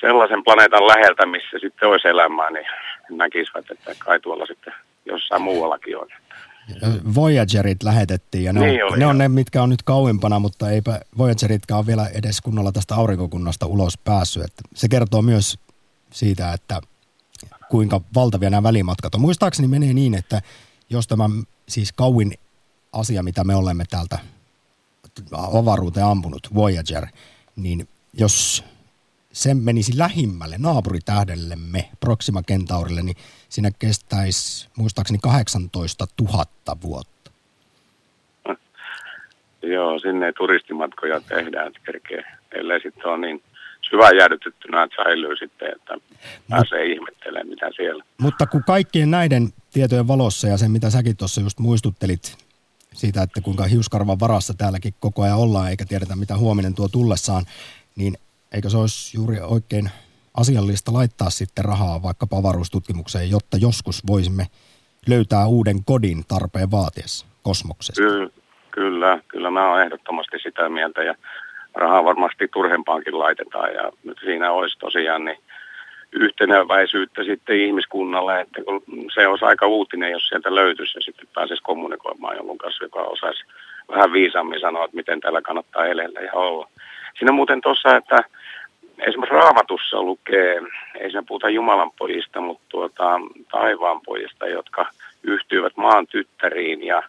sellaisen planeetan läheltä, missä sitten olisi elämää, niin näkisivät, että kai tuolla sitten jossain muuallakin on. Voyagerit lähetettiin, ja ne on ne, mitkä on nyt kauempana, mutta eipä Voyageritkaan ole vielä edes kunnolla tästä aurinkokunnasta ulos päässyt. Että se kertoo myös siitä, että kuinka valtavia nämä välimatkat on. Muistaakseni menee niin, että jos tämä siis kauin asia, mitä me olemme täältä avaruuteen ampunut, Voyager, niin jos... sen menisi lähimmälle naapuritähdellemme, Proxima Centaurille, niin siinä kestäisi muistaakseni 18 000 vuotta. Joo, sinne turistimatkoja tehdään kerkeä, ellei sitten ole niin syvään jäädytettynä, että säilyy sitten, että pääsee ihmettelemään, mitä siellä. Mutta kun kaikkien näiden tietojen valossa ja sen, mitä säkin tuossa just muistuttelit siitä, että kuinka hiuskarvan varassa täälläkin koko ajan ollaan, eikä tiedetä, mitä huominen tuo tullessaan, niin eikö se olisi juuri oikein asiallista laittaa sitten rahaa vaikkapa avaruustutkimukseen, jotta joskus voisimme löytää uuden kodin tarpeen vaatiessa kosmoksesta? Kyllä, mä oon ehdottomasti sitä mieltä ja rahaa varmasti turhempaankin laitetaan ja nyt siinä olisi tosiaan niin yhteneväisyyttä sitten ihmiskunnalle, että se olisi aika uutinen, jos sieltä löytyisi ja sitten pääsisi kommunikoimaan jonkun kanssa, joka osaisi vähän viisaammin sanoa, että miten täällä kannattaa elellä ja olla. Siinä muuten tuossa, että esimerkiksi Raamatussa lukee, ei siinä puhuta Jumalan pojista, mutta taivaan pojista, jotka yhtyivät maan tyttäriin ja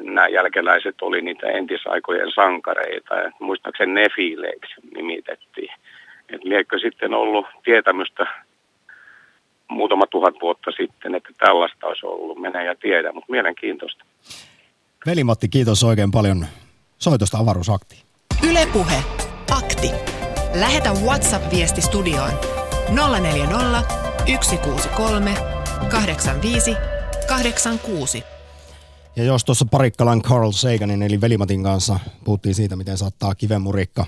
nämä jälkeläiset oli niitä entisaikojen sankareita. Muistaakseni nefiileiksi nimitettiin. Et liekö sitten ollut tietämystä muutama tuhat vuotta sitten, että tällaista olisi ollut. Mene ja tiedä, mutta mielenkiintoista. Veli-Matti, kiitos oikein paljon soitosta avaruusaktiin. Yle Puhe. Akti. Lähetä WhatsApp-viesti studioon 040 163 85 86. Ja jos tuossa Parikkalan Carl Saganin eli Veli-Matin kanssa puhuttiin siitä, miten saattaa kivenmurikka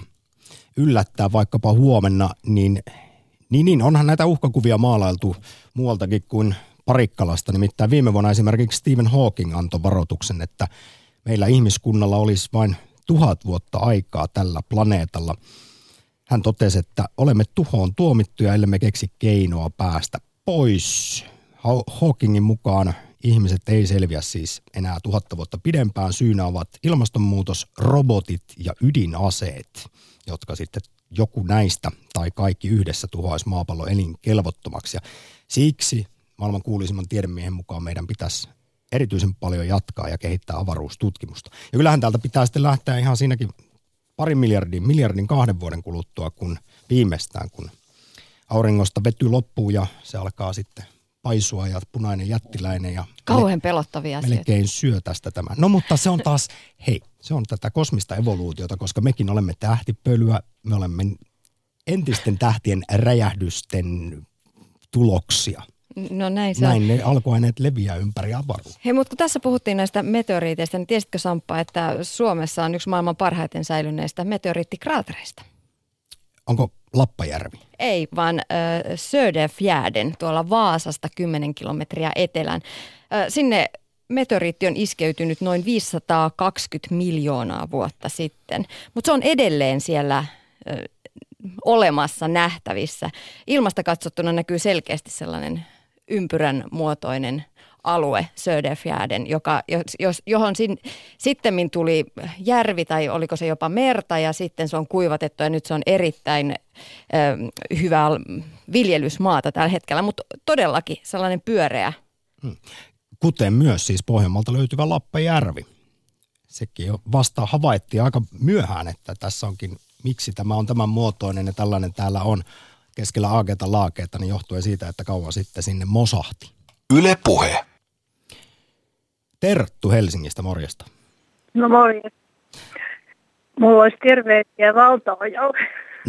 yllättää vaikkapa huomenna, niin onhan näitä uhkakuvia maalailtu muualtakin kuin Parikkalasta. Nimittäin viime vuonna esimerkiksi Stephen Hawking antoi varoituksen, että meillä ihmiskunnalla olisi vain 1000 vuotta aikaa tällä planeetalla. Hän totesi, että olemme tuhoon tuomittuja, ellei me keksi keinoa päästä pois. Hawkingin mukaan ihmiset ei selviä siis enää 1000 vuotta pidempään. Syynä ovat ilmastonmuutos, robotit ja ydinaseet, jotka sitten joku näistä tai kaikki yhdessä tuhoaisi maapallon elinkelvottomaksi. Ja siksi maailman kuuluisimman tiedemiehen mukaan meidän pitäisi erityisen paljon jatkaa ja kehittää avaruustutkimusta. Ja kyllähän täältä pitää sitten lähteä ihan siinäkin parin miljardin 2 vuoden kuluttua, kun viimeistään, kun auringosta vety loppuu ja se alkaa sitten paisua ja punainen jättiläinen ja kauhean pelottavia asioita. Melkein syö tästä tämän. No mutta se on taas, hei, se on tätä kosmista evoluutiota, koska mekin olemme tähtipölyä, me olemme entisten tähtien räjähdysten tuloksia. No näin se näin on. Ne alkuaineet leviää ympäri avaruutta. Hei, mutta kun tässä puhuttiin näistä meteoriiteista, niin tiesitkö Samppa, että Suomessa on yksi maailman parhaiten säilyneistä meteoriittikraattereista? Onko Lappajärvi? Ei, vaan Söderfjärden, tuolla Vaasasta 10 kilometriä etelään. Sinne meteoriitti on iskeytynyt noin 520 miljoonaa vuotta sitten, mutta se on edelleen siellä olemassa, nähtävissä. Ilmasta katsottuna näkyy selkeästi sellainen ympyrän muotoinen alue, Söderfjärden, johon sittemmin tuli järvi tai oliko se jopa merta ja sitten se on kuivatettu ja nyt se on erittäin hyvä viljelysmaata tällä hetkellä, mutta todellakin sellainen pyöreä. Kuten myös siis Pohjanmaalta löytyvä Lappajärvi. Sekin jo vasta havaittiin aika myöhään, että tässä onkin, miksi tämä on tämän muotoinen ja tällainen täällä on keskellä aakeita laakeita, niin johtuen siitä, että kauan sitten sinne mosahti. Yle Puhe. Terttu Helsingistä, morjesta. No moi. Mulla olisi terveisiä Valtaojalle.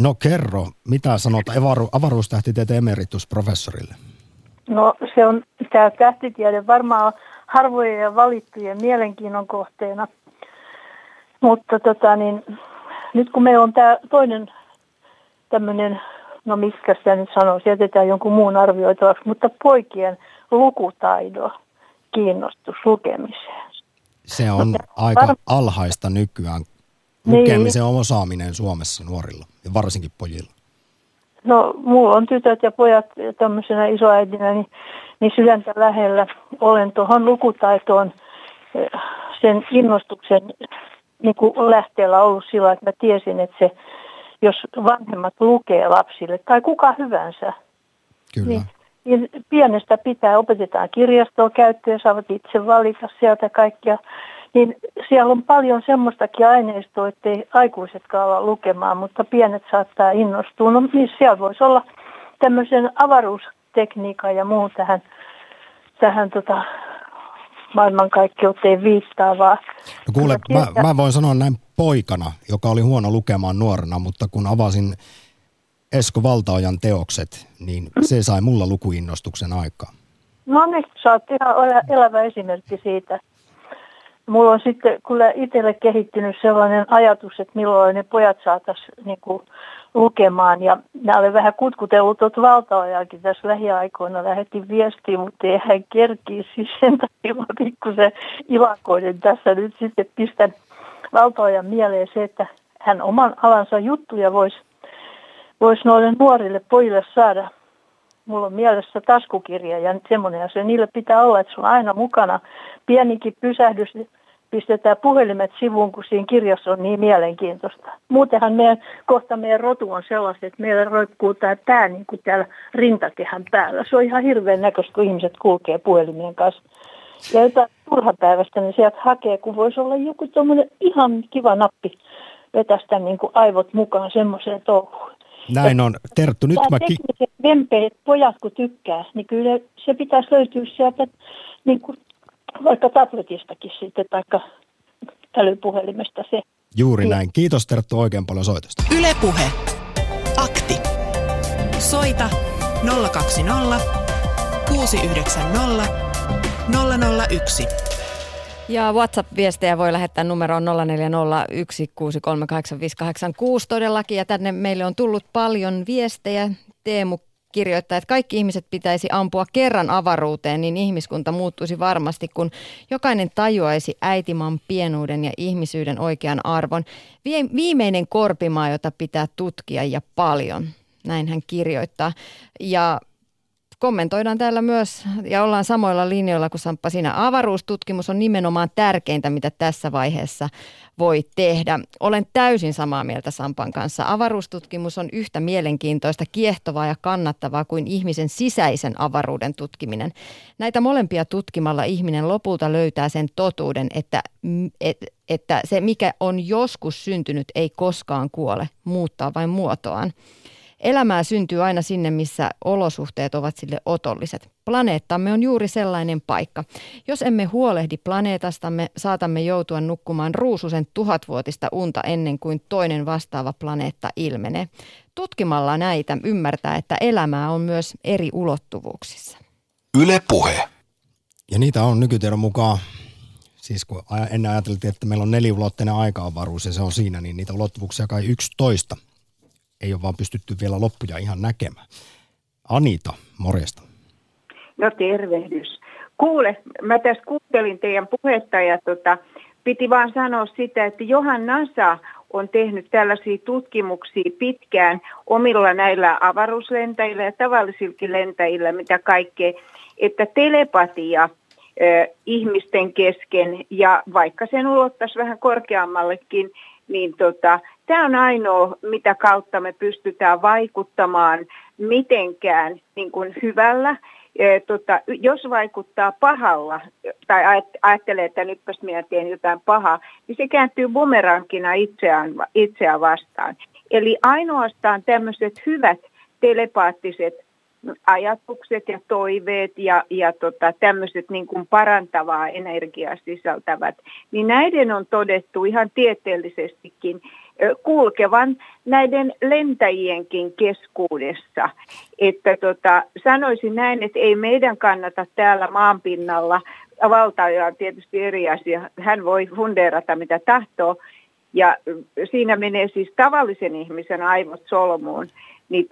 No kerro, mitä sanot avaruustähtitieteen emeritusprofessorille? No se on tämä tähtitiede varmaan harvojen ja valittujen mielenkiinnon kohteena. Mutta nyt kun meillä on tämä toinen tämmöinen, no miksi sitä nyt sanoisi, jätetään jonkun muun arvioitavaksi, mutta poikien lukutaidon kiinnostus lukemiseen. Se on aika alhaista nykyään, lukemisen niin osaaminen Suomessa nuorilla ja varsinkin pojilla. No mulla on tytöt ja pojat tämmöisenä isoäidinä, niin sydäntä lähellä olen tuohon lukutaitoon sen innostuksen niin kuin lähteellä ollut sillä, että mä tiesin, että se, jos vanhemmat lukee lapsille, tai kuka hyvänsä, kyllä, niin pienestä pitää, opetetaan kirjastoa käyttöön, saavat itse valita sieltä kaikkia, niin siellä on paljon semmoistakin aineistoa, ettei aikuisetkaan ala lukemaan, mutta pienet saattaa innostua. No niin siellä voisi olla tämmöisen avaruustekniikan ja muun tähän maailmankaikkeuteen viittaavaa. No kuule, mä voin sanoa näin poikana, joka oli huono lukemaan nuorena, mutta kun avasin Esko Valtaojan teokset, niin se sai mulla lukuinnostuksen aikaa. No niin, sä oot ihan elävä esimerkki siitä. Mulla on sitten kyllä itselle kehittynyt sellainen ajatus, että milloin ne pojat saataisiin niinku lukemaan. Ja mä olen vähän kutkutellut tuota Valtaojaakin tässä lähiaikoina. Lähetin viestiä, mutta ei hän kerkiä. Siis sen takia mä pikkusen ilakoiden tässä nyt sitten pistän Valtaojan mieleen se, että hän oman alansa juttuja voisi noille nuorille pojille saada. Mulla on mielessä taskukirja ja semmoinen asia. Niillä pitää olla, että se on aina mukana. Pienikin pysähdys, pistetään puhelimet sivuun, kun siinä kirjassa on niin mielenkiintoista. Muutenhan meidän rotu on sellaista, että meillä roikkuu tämä pää niin kuin täällä rintakehän päällä. Se on ihan hirveän näköistä, kun ihmiset kulkee puhelimien kanssa. Ja jotain turhapäiväistä, niin sieltä hakee, kun voisi olla joku tuommoinen ihan kiva nappi vetästä niin kuin aivot mukaan semmoiseen touhuun. Näin on. Terttu, nyt mä... tekniset vempeet pojat, kun tykkää, niin kyllä se pitäisi löytyä sieltä niin kuin vaikka tabletistakin sitten, taikka älypuhelimesta se. Juuri näin. Kiitos Terttu oikein paljon soitosta. Yle Puhe. Akti. Soita 020 690 001. Ja WhatsApp-viestejä voi lähettää numeroon 0401638586 todellakin. Ja tänne meille on tullut paljon viestejä. Teemu kirjoittaa, että kaikki ihmiset pitäisi ampua kerran avaruuteen, niin ihmiskunta muuttuisi varmasti, kun jokainen tajuaisi äitimaan pienuuden ja ihmisyyden oikean arvon. Viimeinen korpimaa, jota pitää tutkia ja paljon. Näin hän kirjoittaa. Ja kommentoidaan täällä myös ja ollaan samoilla linjoilla kuin Samppa siinä. Avaruustutkimus on nimenomaan tärkeintä, mitä tässä vaiheessa voi tehdä. Olen täysin samaa mieltä Sampan kanssa. Avaruustutkimus on yhtä mielenkiintoista, kiehtovaa ja kannattavaa kuin ihmisen sisäisen avaruuden tutkiminen. Näitä molempia tutkimalla ihminen lopulta löytää sen totuuden, että se mikä on joskus syntynyt ei koskaan kuole, muuttaa vain muotoaan. Elämää syntyy aina sinne, missä olosuhteet ovat sille otolliset. Planeettamme on juuri sellainen paikka. Jos emme huolehdi planeetastamme, saatamme joutua nukkumaan ruususen 1000-vuotista unta ennen kuin toinen vastaava planeetta ilmenee. Tutkimalla näitä ymmärtää, että elämää on myös eri ulottuvuuksissa. Yle Puhe. Ja niitä on nykytiedon mukaan. Siis kun ennen ajateltiin, että meillä on neliulotteinen aika-avaruus ja se on siinä, niin niitä ulottuvuuksia kai 11. Ei ole vaan pystytty vielä loppuja ihan näkemään. Anita, morjesta. No tervehdys. Kuule, mä tässä kuuntelin teidän puhetta ja piti vaan sanoa sitä, että johan NASA on tehnyt tällaisia tutkimuksia pitkään omilla näillä avaruuslentäjillä ja tavallisilkin lentäjillä, mitä kaikkea, että telepatia ihmisten kesken ja vaikka sen ulottaisi vähän korkeammallekin, niin tämä on ainoa, mitä kautta me pystytään vaikuttamaan mitenkään niin kuin hyvällä. Jos vaikuttaa pahalla, tai ajattelee, että nytpäs minä teen jotain pahaa, niin se kääntyy bumerangina itseään vastaan. Eli ainoastaan tämmöiset hyvät telepaattiset ajatukset ja toiveet ja tämmöiset niin kuin parantavaa energiaa sisältävät, niin näiden on todettu ihan tieteellisestikin kulkevan näiden lentäjienkin keskuudessa. Että sanoisin näin, että ei meidän kannata täällä maanpinnalla, Valtaoja on tietysti eri asia, hän voi fundeerata mitä tahtoo, ja siinä menee siis tavallisen ihmisen aivot solmuun, niin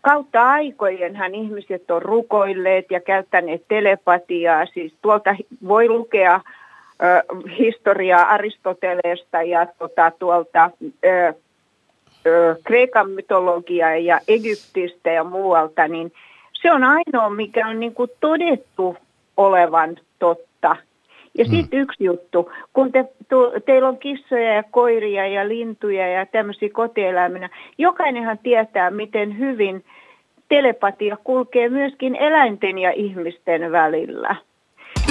kautta aikojenhan ihmiset on rukoilleet ja käyttäneet telepatiaa, siis tuolta voi lukea historiaa Aristoteleesta ja tuolta Kreikan mytologiaa ja Egyptistä ja muualta, niin se on ainoa, mikä on niin kuin todettu olevan totta. Ja sitten yksi juttu, kun teillä on kissoja ja koiria ja lintuja ja tämmöisiä kotieläiminä, jokainenhan tietää, miten hyvin telepatia kulkee myöskin eläinten ja ihmisten välillä.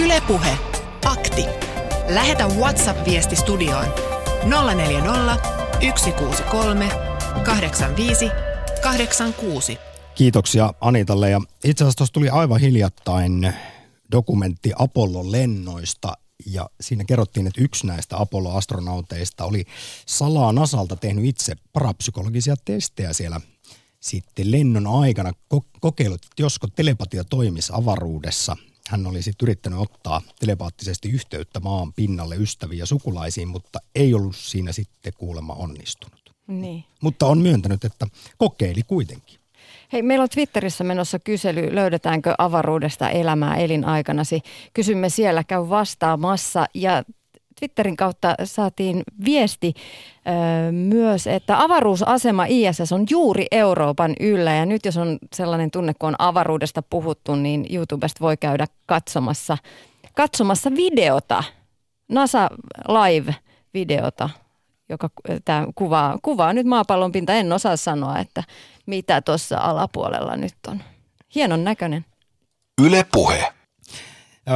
Yle Puhe. Akti. Lähetä WhatsApp-viesti studioon 040 163 85 86. Kiitoksia Anitalle. Ja itse asiassa tuossa tuli aivan hiljattain dokumentti Apollo-lennoista ja siinä kerrottiin, että yksi näistä Apollo-astronauteista oli salaa NASAlta tehnyt itse parapsykologisia testejä siellä sitten lennon aikana. Kokeilut, että josko telepatia toimisi avaruudessa. Hän oli sitten yrittänyt ottaa telepaattisesti yhteyttä maan pinnalle ystäviin ja sukulaisiin, mutta ei ollut siinä sitten kuulemma onnistunut. Niin. Mutta on myöntänyt, että kokeili kuitenkin. Hei, meillä on Twitterissä menossa kysely, löydetäänkö avaruudesta elämää elinaikanasi. Kysymme siellä, käy vastaamassa ja Twitterin kautta saatiin viesti myös, että avaruusasema ISS on juuri Euroopan yllä ja nyt jos on sellainen tunne, kun on avaruudesta puhuttu, niin YouTubesta voi käydä katsomassa videota, NASA Live-videota, joka tämä kuvaa nyt maapallon pinta. En osaa sanoa, että mitä tuossa alapuolella nyt on. Hienon näköinen. Yle Puhe. 020690001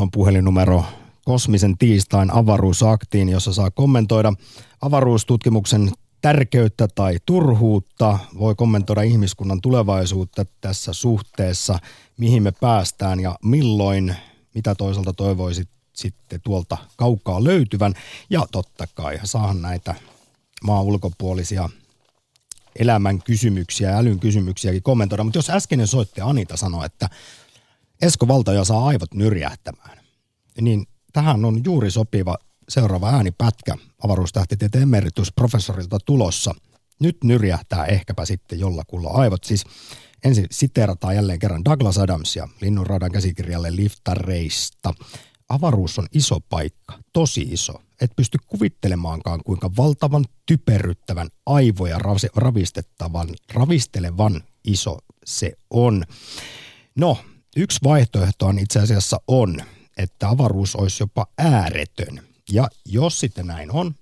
on puhelinnumero kosmisen tiistain avaruusaktiin, jossa saa kommentoida avaruustutkimuksen tärkeyttä tai turhuutta, voi kommentoida ihmiskunnan tulevaisuutta tässä suhteessa, mihin me päästään ja milloin, mitä toisaalta toivoisit sitten tuolta kaukaa löytyvän. Ja totta kai saahan näitä maan ulkopuolisia elämän kysymyksiä ja älyn kysymyksiäkin kommentoida. Mutta jos äskeinen soittaja Anita sanoi, että Esko Valtaoja saa aivot nyrjähtämään, niin tähän on juuri sopiva seuraava äänipätkä avaruustähtitieteen emeritusprofessorilta tulossa. Nyt nyrjähtää ehkäpä sitten jollakulla aivot. Siis ensin siteerataan jälleen kerran Douglas Adamsia Linnunradan käsikirjalle liftareista. Avaruus on iso paikka, tosi iso. Et pysty kuvittelemaankaan, kuinka valtavan typerryttävän aivoja ravistelevan iso se on. No, yksi vaihtoehtohan itse asiassa on, että avaruus olisi jopa ääretön. Ja jos sitten näin on,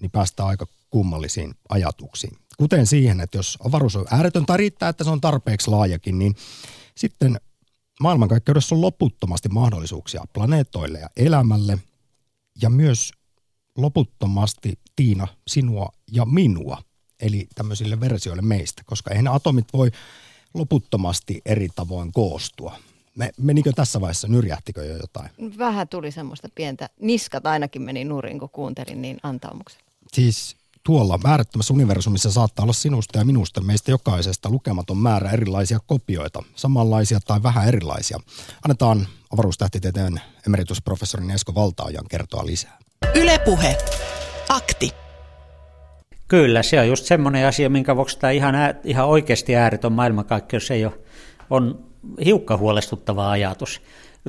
niin päästään aika kummallisiin ajatuksiin. Kuten siihen, että jos avaruus on ääretön tai riittää, että se on tarpeeksi laajakin, niin sitten maailmankaikkeudessa on loputtomasti mahdollisuuksia planeetoille ja elämälle ja myös loputtomasti, Tiina, sinua ja minua, eli tämmöisille versioille meistä, koska eihän atomit voi loputtomasti eri tavoin koostua. Menikö tässä vaiheessa, nyrjähtikö jo jotain? Vähän tuli semmoista pientä, niskat ainakin meni nurin, kun kuuntelin niin antaumuksella. Siis tuolla määrättömässä universumissa saattaa olla sinusta ja minusta meistä jokaisesta lukematon määrä erilaisia kopioita, samanlaisia tai vähän erilaisia. Annetaan avaruustähtitieteen emeritusprofessorin Esko Valtaojan kertoa lisää. Yle Puhe. Akti. Kyllä, se on just semmoinen asia, minkä vuoksi tämä ihan oikeasti ääretön maailmankaikkeus ei ole, on hiukka huolestuttava ajatus.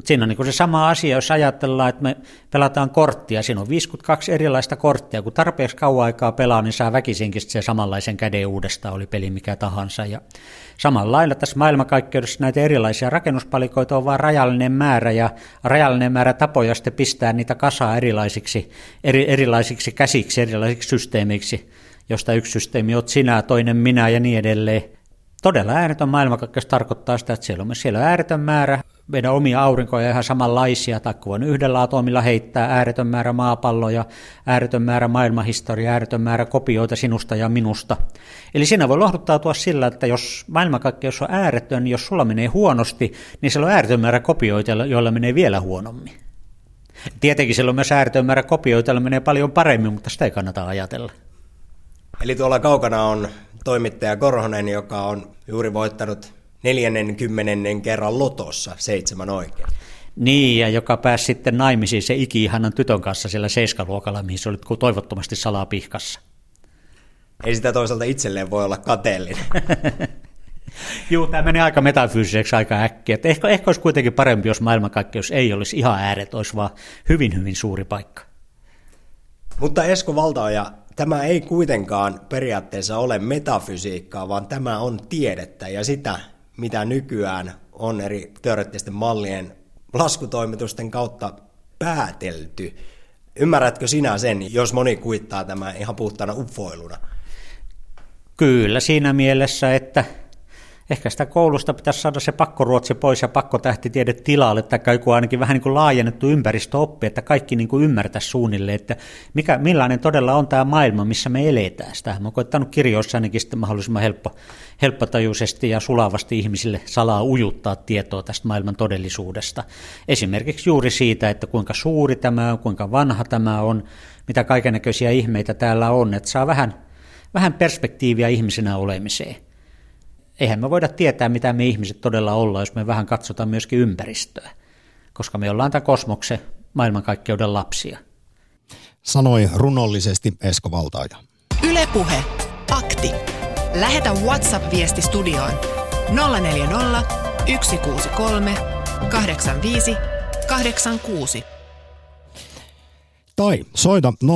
Siinä on niin kuin se sama asia, jos ajatellaan, että me pelataan korttia. Siinä on 52 erilaista korttia. Kun tarpeeksi kauan aikaa pelaa, niin saa väkisinkin sen samanlaisen käden uudestaan, oli peli mikä tahansa. Ja samalla lailla tässä maailmankaikkeudessa näitä erilaisia rakennuspalikoita on vain rajallinen määrä, ja rajallinen määrä tapoja sitten pistää niitä kasaa erilaisiksi käsiksi, erilaisiksi systeemiksi, josta yksi systeemi olet sinä, toinen minä ja niin edelleen. Todella ääretön maailmankaikkeus tarkoittaa sitä, että siellä on ääretön määrä meidän omia aurinkoja ihan samanlaisia, tai kun yhdellä atomilla heittää ääretön määrä maapalloja, ääretön määrä maailmanhistoria, ääretön määrä kopioita sinusta ja minusta. Eli siinä voi lohduttautua sillä, että jos maailmankaikkeus on ääretön, jos sulla menee huonosti, niin siellä on ääretön määrä kopioita, joilla menee vielä huonommin. Tietenkin siellä on myös ääretön määrä kopioita, joilla menee paljon paremmin, mutta sitä ei kannata ajatella. Eli tuolla kaukana on toimittaja Korhonen, joka on juuri voittanut 40. kerran lotossa 7 oikein. Niin, ja joka pääsi sitten naimisiin se iki-ihanan tytön kanssa siellä 7-luokalla, mihin se oli toivottomasti salaa pihkassa. Ei sitä toisaalta itselleen voi olla kateellinen. Juu, tämä menee aika metafyysiseksi aika äkkiä. Ehkä olisi kuitenkin parempi, jos maailmankaikkeus ei olisi ihan ääret, olisi vaan hyvin, hyvin suuri paikka. Mutta Esko Valtaoja, tämä ei kuitenkaan periaatteessa ole metafysiikkaa, vaan tämä on tiedettä ja sitä, mitä nykyään on eri teoreettisten mallien laskutoimitusten kautta päätelty. Ymmärrätkö sinä sen, jos moni kuittaa tämän ihan puhtaana ufoiluna? Kyllä, siinä mielessä, että ehkä sitä koulusta pitäisi saada se pakkoruotsi pois ja pakkotähtitiede tilalle, tai joku ainakin vähän niin kuin laajennettu ympäristöoppi, että kaikki niin kuin ymmärtäisi suunnilleen, että millainen todella on tämä maailma, missä me eletään. Sitä mä oon koittanut kirjoissa ainakin sitten mahdollisimman helppotajuisesti ja sulavasti ihmisille salaa ujuttaa tietoa tästä maailman todellisuudesta. Esimerkiksi juuri siitä, että kuinka suuri tämä on, kuinka vanha tämä on, mitä kaikennäköisiä ihmeitä täällä on, että saa vähän perspektiiviä ihmisenä olemiseen. Eihän me voida tietää, mitä me ihmiset todella ollaan, jos me vähän katsotaan myöskin ympäristöä, koska me ollaan tämän kosmoksen maailmankaikkeuden lapsia. Sanoi runollisesti Esko Valtaoja. Yle Puhe. Akti. Lähetä WhatsApp-viesti studioon 040 163 85 86. Tai soita 020690001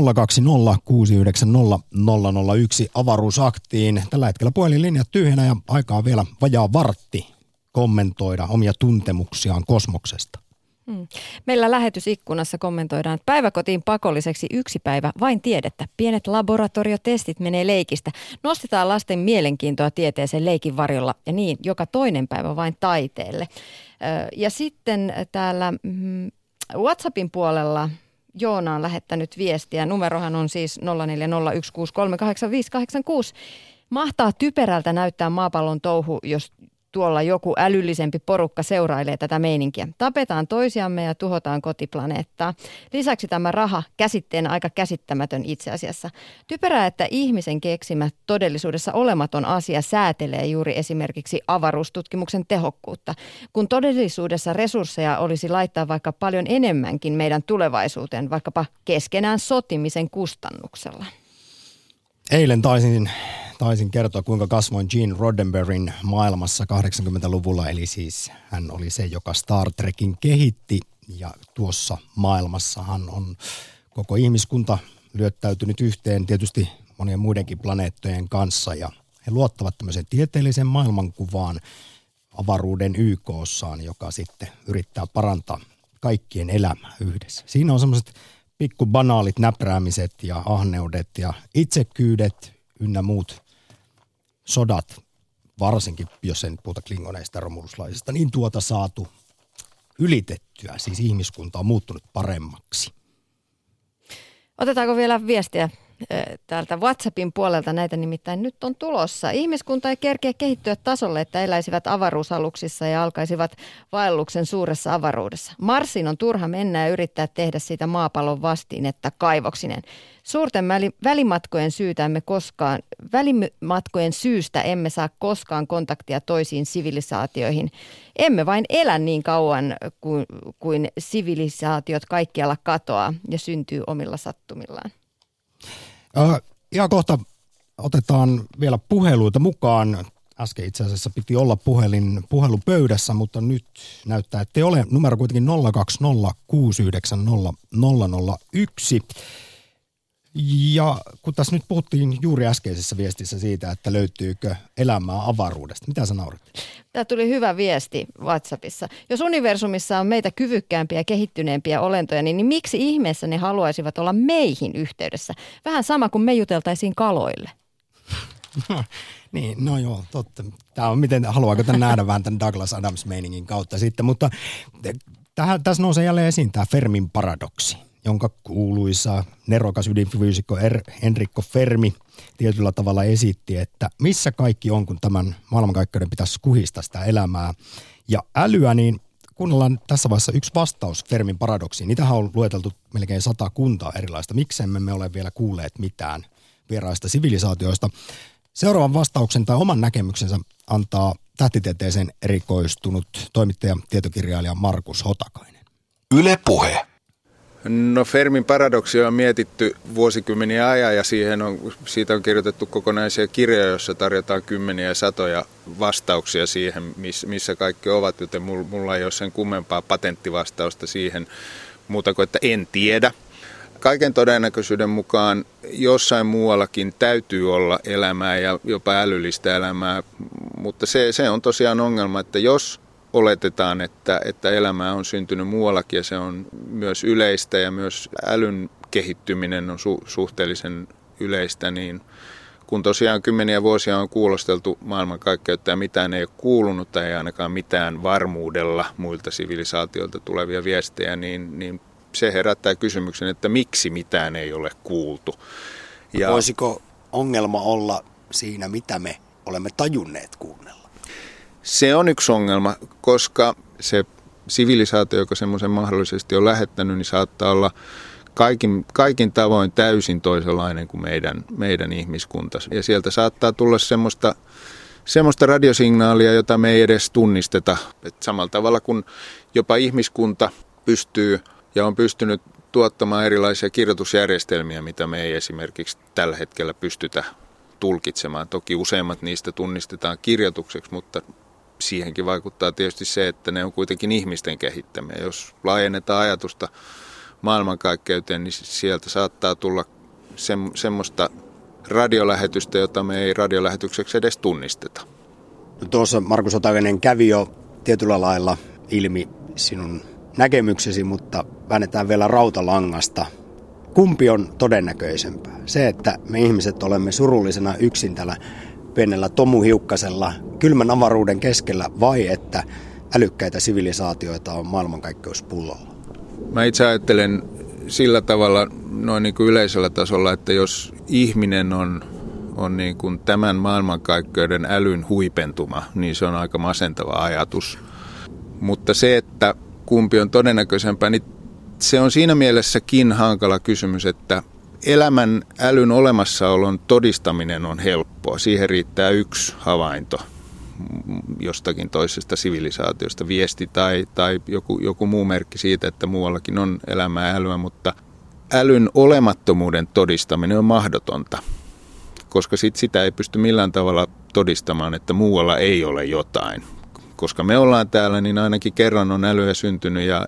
avaruusaktiin. Tällä hetkellä puhelinlinjat tyhjänä ja aikaa vielä vajaa vartti kommentoida omia tuntemuksiaan kosmoksesta. Meillä lähetysikkunassa kommentoidaan, että päiväkotiin pakolliseksi 1 päivä vain tiedettä. Pienet laboratoriotestit menee leikistä. Nostetaan lasten mielenkiintoa tieteeseen leikin varjolla ja niin joka toinen päivä vain taiteelle. Ja sitten täällä WhatsAppin puolella Joona on lähettänyt viestiä. Numerohan on siis 0401638586. Mahtaa typerältä näyttää maapallon touhu, jos tuolla joku älyllisempi porukka seurailee tätä meininkiä. Tapetaan toisiamme ja tuhotaan kotiplaneettaa. Lisäksi tämä raha käsitteenä aika käsittämätön itse asiassa. Typerää, että ihmisen keksimä todellisuudessa olematon asia säätelee juuri esimerkiksi avaruustutkimuksen tehokkuutta. Kun todellisuudessa resursseja olisi laittaa vaikka paljon enemmänkin meidän tulevaisuuteen, vaikkapa keskenään sotimisen kustannuksella. Eilen taisin kertoa, kuinka kasvoin Gene Roddenberryn maailmassa 80-luvulla, eli siis hän oli se, joka Star Trekin kehitti, ja tuossa maailmassahan on koko ihmiskunta lyöttäytynyt yhteen tietysti monien muidenkin planeettojen kanssa, ja he luottavat tämmöisen tieteellisen maailmankuvaan avaruuden YK:ssaan, joka sitten yrittää parantaa kaikkien elämää yhdessä. Siinä on semmoiset pikkubanaalit näpräämiset ja ahneudet ja itsekyydet ynnä muut sodat, varsinkin jos en puhuta klingoneista ja romuluslaisista, niin tuota saatu ylitettyä. Siis ihmiskunta on muuttunut paremmaksi. Otetaanko vielä viestiä täältä WhatsAppin puolelta? Näitä nimittäin nyt on tulossa. Ihmiskunta ei kerkeä kehittyä tasolle, että eläisivät avaruusaluksissa ja alkaisivat vaelluksen suuressa avaruudessa. Marsiin on turha mennä ja yrittää tehdä siitä maapallon vastinetta kaivoksinen. Suurten välimatkojen syystä emme saa koskaan kontaktia toisiin sivilisaatioihin. Emme vain elä niin kauan kuin sivilisaatiot kaikkialla katoaa ja syntyy omilla sattumillaan. Ihan kohta otetaan vielä puheluita mukaan. Äsken itse asiassa piti olla puhelu pöydässä, mutta nyt näyttää, että ei ole. Numero kuitenkin 020690001. Ja kun tässä nyt puhuttiin juuri äskeisessä viestissä siitä, että löytyykö elämää avaruudesta. Mitä sä naurat? Tämä tuli hyvä viesti WhatsAppissa. Jos universumissa on meitä kyvykkäämpiä ja kehittyneempiä olentoja, niin miksi ihmeessä ne haluaisivat olla meihin yhteydessä? Vähän sama kuin me juteltaisiin kaloille. Niin, no joo, totta. Tämä on, miten haluaako tämän nähdä vähän tämän Douglas Adams-meiningin kautta sitten, mutta tässä nousee jälleen esiin tämä Fermin paradoksi, jonka kuuluisa nerokas ydinfyysikko Enrico Fermi tietyllä tavalla esitti, että missä kaikki on, kun tämän maailmankaikkeuden pitäisi kuhistaa sitä elämää ja älyä, niin kuunnellaan tässä vaiheessa yksi vastaus Fermin paradoksiin. Niitähän on lueteltu melkein 100 erilaista. Miksemme me ole vielä kuulleet mitään vieraista sivilisaatioista? Seuraavan vastauksen tai oman näkemyksensä antaa tähtitieteeseen erikoistunut toimittaja, tietokirjailija Markus Hotakainen. Yle Puhe. No Fermin paradoksia on mietitty vuosikymmeniä ajan ja siitä on kirjoitettu kokonaisia kirjoja, joissa tarjotaan kymmeniä ja satoja vastauksia siihen, missä kaikki ovat, joten mulla ei ole sen kummempaa patenttivastausta siihen muuta kuin, että en tiedä. Kaiken todennäköisyyden mukaan jossain muuallakin täytyy olla elämää ja jopa älyllistä elämää, mutta se on tosiaan ongelma, että jos oletetaan, että elämää on syntynyt muuallakin ja se on myös yleistä ja myös älyn kehittyminen on suhteellisen yleistä, niin kun tosiaan kymmeniä vuosia on kuulosteltu maailmankaikkeutta ja mitään ei ole kuulunut tai ei ainakaan mitään varmuudella muilta sivilisaatioilta tulevia viestejä, niin se herättää kysymyksen, että miksi mitään ei ole kuultu. Ja voisiko ongelma olla siinä, mitä me olemme tajunneet kuunnella? Se on yksi ongelma, koska se sivilisaatio, joka semmoisen mahdollisesti on lähettänyt, niin saattaa olla kaikin tavoin täysin toisenlainen kuin meidän ihmiskunta. Ja sieltä saattaa tulla semmoista radiosignaalia, jota me ei edes tunnisteta. Et samalla tavalla kuin jopa ihmiskunta pystyy ja on pystynyt tuottamaan erilaisia kirjoitusjärjestelmiä, mitä me ei esimerkiksi tällä hetkellä pystytä tulkitsemaan. Toki useimmat niistä tunnistetaan kirjoitukseksi, mutta siihenkin vaikuttaa tietysti se, että ne on kuitenkin ihmisten kehittämiä. Jos laajennetaan ajatusta maailmankaikkeuteen, niin sieltä saattaa tulla semmoista radiolähetystä, jota me ei radiolähetykseksi edes tunnisteta. No tuossa Markus Hotakainen kävi jo tietyllä lailla ilmi sinun näkemyksesi, mutta väännetään vielä rautalangasta. Kumpi on todennäköisempää? Se, että me ihmiset olemme surullisena yksin tällä pienellä tomuhiukkasella kylmän avaruuden keskellä, vai että älykkäitä sivilisaatioita on maailmankaikkeuspullolla? Mä itse ajattelen sillä tavalla noin niin kuin yleisellä tasolla, että jos ihminen on niin kuin tämän maailmankaikkeuden älyn huipentuma, niin se on aika masentava ajatus. Mutta se, että kumpi on todennäköisempää, niin se on siinä mielessäkin hankala kysymys, että elämän älyn olemassaolon todistaminen on helppoa. Siihen riittää yksi havainto jostakin toisesta sivilisaatiosta, viesti tai joku muu merkki siitä, että muuallakin on elämää ja älyä, mutta älyn olemattomuuden todistaminen on mahdotonta, koska sitä ei pysty millään tavalla todistamaan, että muualla ei ole jotain. Koska me ollaan täällä, niin ainakin kerran on älyä syntynyt ja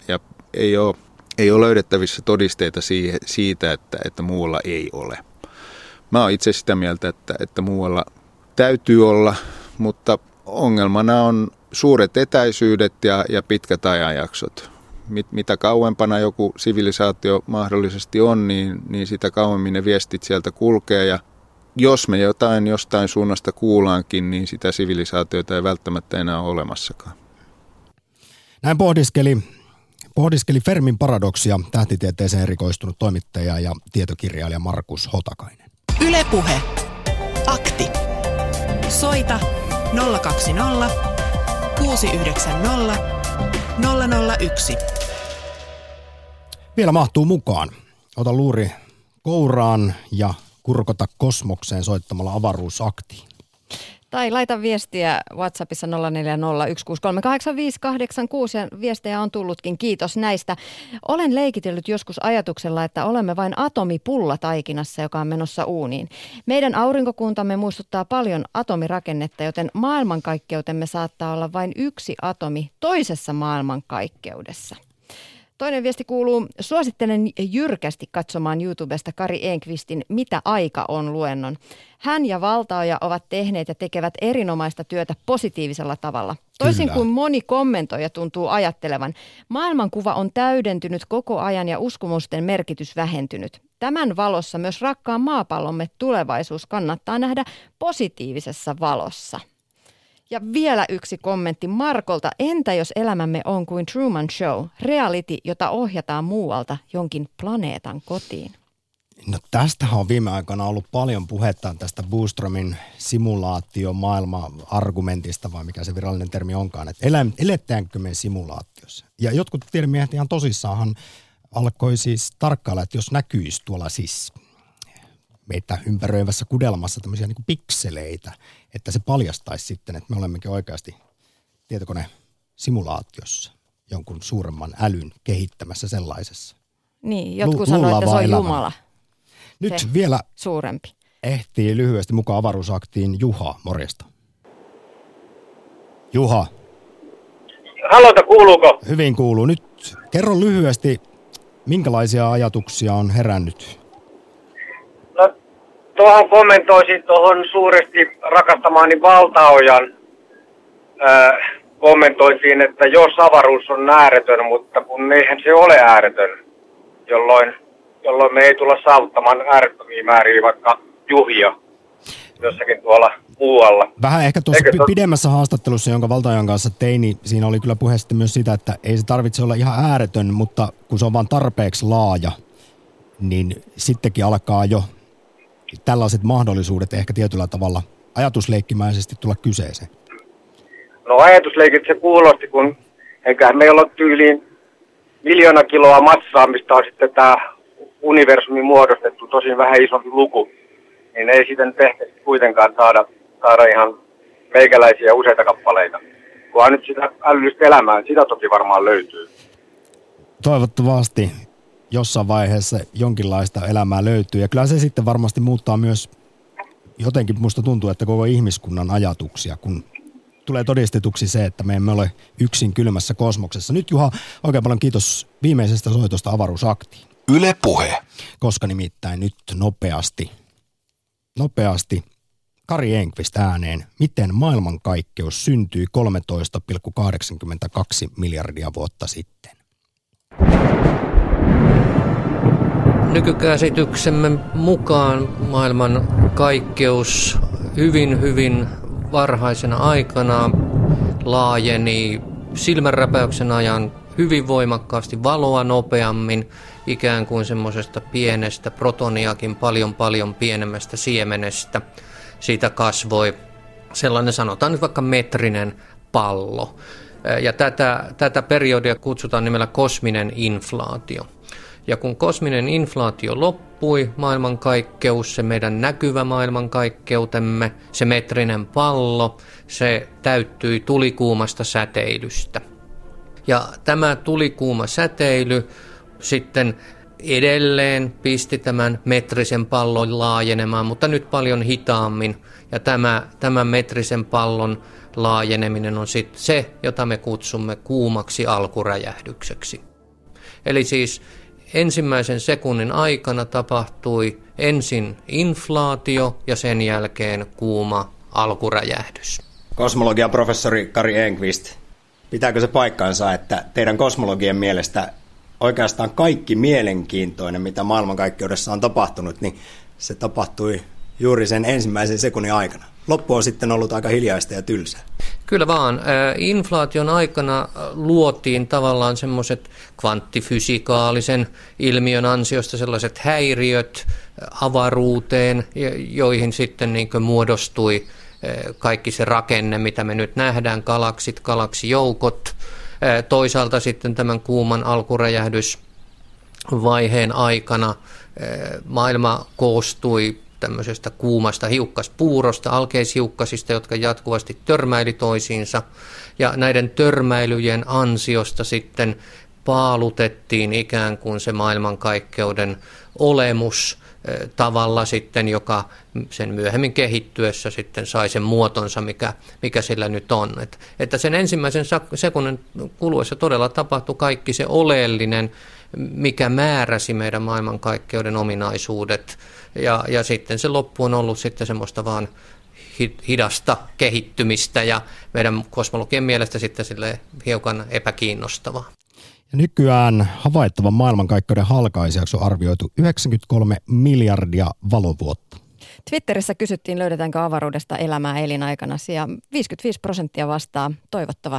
ei ole löydettävissä todisteita siitä, että muualla ei ole. Mä oon itse sitä mieltä, että muualla täytyy olla, mutta ongelmana on suuret etäisyydet ja pitkät ajanjaksot. Mitä kauempana joku sivilisaatio mahdollisesti on, niin sitä kauemmin ne viestit sieltä kulkee. Ja jos me jotain jostain suunnasta kuulaankin, niin sitä sivilisaatiota ei välttämättä enää ole olemassakaan. Näin pohdiskeli Fermin paradoksia tähtitieteeseen erikoistunut toimittaja ja tietokirjailija Markus Hotakainen. Yle Puhe. Akti. Soita 020 690 001. Vielä mahtuu mukaan. Ota luuri kouraan ja kurkota kosmokseen soittamalla avaruusaktiin. Tai laita viestiä WhatsAppissa 0401638586 ja viestejä on tullutkin. Kiitos näistä. Olen leikitellyt joskus ajatuksella, että olemme vain atomipulla-taikinassa, joka on menossa uuniin. Meidän aurinkokuntamme muistuttaa paljon atomirakennetta, joten maailmankaikkeutemme saattaa olla vain yksi atomi toisessa maailmankaikkeudessa. Toinen viesti kuuluu, suosittelen jyrkästi katsomaan YouTubesta Kari Enqvistin Mitä aika on -luennon. Hän ja Valtaoja ovat tehneet ja tekevät erinomaista työtä positiivisella tavalla. Toisin kuin moni kommentoija tuntuu ajattelevan, maailmankuva on täydentynyt koko ajan ja uskomusten merkitys vähentynyt. Tämän valossa myös rakkaan maapallomme tulevaisuus kannattaa nähdä positiivisessa valossa. Ja vielä yksi kommentti Markolta. Entä jos elämämme on kuin Truman Show, reality, jota ohjataan muualta jonkin planeetan kotiin? No tästähän on viime aikoina ollut paljon puhetta tästä Boostromin simulaatiomaailma-argumentista, vai mikä se virallinen termi onkaan, että elettäänkö me simulaatiossa? Ja jotkut tiedemiehet ihan tosissaanhan alkoi siis tarkkailla, että jos näkyisi tuolla siis meitä ympäröivässä kudelmassa tämmöisiä niin kuin pikseleitä, että se paljastaisi sitten, että me olemmekin oikeasti tietokonesimulaatiossa jonkun suuremman älyn kehittämässä sellaisessa. Niin, jotkut sanoo, että se on elämä. Jumala. Nyt se vielä suurempi. Ehtii lyhyesti mukaan avaruusaktiin Juha, morjesta. Juha. Haloita, kuuluuko? Hyvin kuuluu. Nyt kerro lyhyesti, minkälaisia ajatuksia on herännyt? Tuohon kommentoisin tuohon suuresti rakastamaani Valtaojan kommentoitiin, että jos avaruus on ääretön, mutta kun eihän se ole ääretön, jolloin me ei tulla saavuttamaan äärettömiä määriä vaikka juhia jossakin tuolla muualla. Vähän ehkä tuossa pidemmässä haastattelussa, jonka Valtaojan kanssa tein, niin siinä oli kyllä puhe sitten myös sitä, että ei se tarvitse olla ihan ääretön, mutta kun se on vaan tarpeeksi laaja, niin sittenkin alkaa jo tällaiset mahdollisuudet ehkä tietyllä tavalla ajatusleikkimäisesti tulla kyseeseen? No ajatusleikit se kuulosti, kun eiköhän meillä ole tyyliin 1 000 000 kiloa massaa, mistä on sitten tämä universumi muodostettu, tosin vähän isompi luku. Niin ei sitten ehkä kuitenkaan saada ihan meikäläisiä useita kappaleita. Kunhan nyt sitä älyllistä elämää, sitä toki varmaan löytyy. Toivottavasti jossain vaiheessa jonkinlaista elämää löytyy. Ja kyllä se sitten varmasti muuttaa myös, jotenkin musta tuntuu, että koko ihmiskunnan ajatuksia, kun tulee todistetuksi se, että me emme ole yksin kylmässä kosmoksessa. Nyt Juha, oikein paljon kiitos viimeisestä soitosta avaruusaktiin. Yle Puhe. Koska nimittäin nyt nopeasti Kari Enqvist ääneen, miten maailmankaikkeus syntyi 13,82 miljardia vuotta sitten. Nykykäsityksemme mukaan maailman kaikkeus hyvin varhaisena aikana laajeni silmänräpäyksen ajan hyvin voimakkaasti valoa nopeammin, ikään kuin semmoisesta pienestä protoniakin paljon pienemmästä siemenestä. Siitä kasvoi sellainen, sanotaan nyt vaikka metrinen pallo. Ja tätä periodia kutsutaan nimellä kosminen inflaatio. Ja kun kosminen inflaatio loppui, maailmankaikkeus, se meidän näkyvä maailmankaikkeutemme, se metrinen pallo, se täyttyi tulikuumasta säteilystä. Ja tämä tulikuuma säteily sitten edelleen pisti tämän metrisen pallon laajenemaan, mutta nyt paljon hitaammin. Ja tämä metrisen pallon laajeneminen on sitten se, jota me kutsumme kuumaksi alkuräjähdykseksi. Eli siis ensimmäisen sekunnin aikana tapahtui ensin inflaatio ja sen jälkeen kuuma alkuräjähdys. Kosmologian professori Kari Enqvist, pitääkö se paikkaansa, että teidän kosmologien mielestä oikeastaan kaikki mielenkiintoinen, mitä maailmankaikkeudessa on tapahtunut, niin se tapahtui juuri sen ensimmäisen sekunnin aikana? Loppu on sitten ollut aika hiljaista ja tylsää. Kyllä vaan. Inflaation aikana luotiin tavallaan semmoiset kvanttifysikaalisen ilmiön ansiosta sellaiset häiriöt avaruuteen, joihin sitten niin kuin muodostui kaikki se rakenne, mitä me nyt nähdään, galaksit, galaksijoukot. Toisaalta sitten tämän kuuman alkuräjähdysvaiheen aikana maailma koostui tämmöisestä kuumasta hiukkaspuurosta, alkeishiukkasista, jotka jatkuvasti törmäili toisiinsa. Ja näiden törmäilyjen ansiosta sitten paalutettiin ikään kuin se maailmankaikkeuden olemus tavalla sitten, joka sen myöhemmin kehittyessä sitten sai sen muotonsa, mikä sillä nyt on. Että sen ensimmäisen sekunnin kuluessa todella tapahtui kaikki se oleellinen, mikä määräsi meidän maailmankaikkeuden ominaisuudet. Ja sitten se loppu on ollut sitten semmoista vaan hidasta kehittymistä ja meidän kosmologien mielestä sitten sille hiukan epäkiinnostavaa. Ja nykyään havaittavan maailmankaikkeuden halkaisijaksi on arvioitu 93 miljardia valovuotta. Twitterissä kysyttiin, löydetäänkö avaruudesta elämää elinaikana, ja 55% vastaa toivottava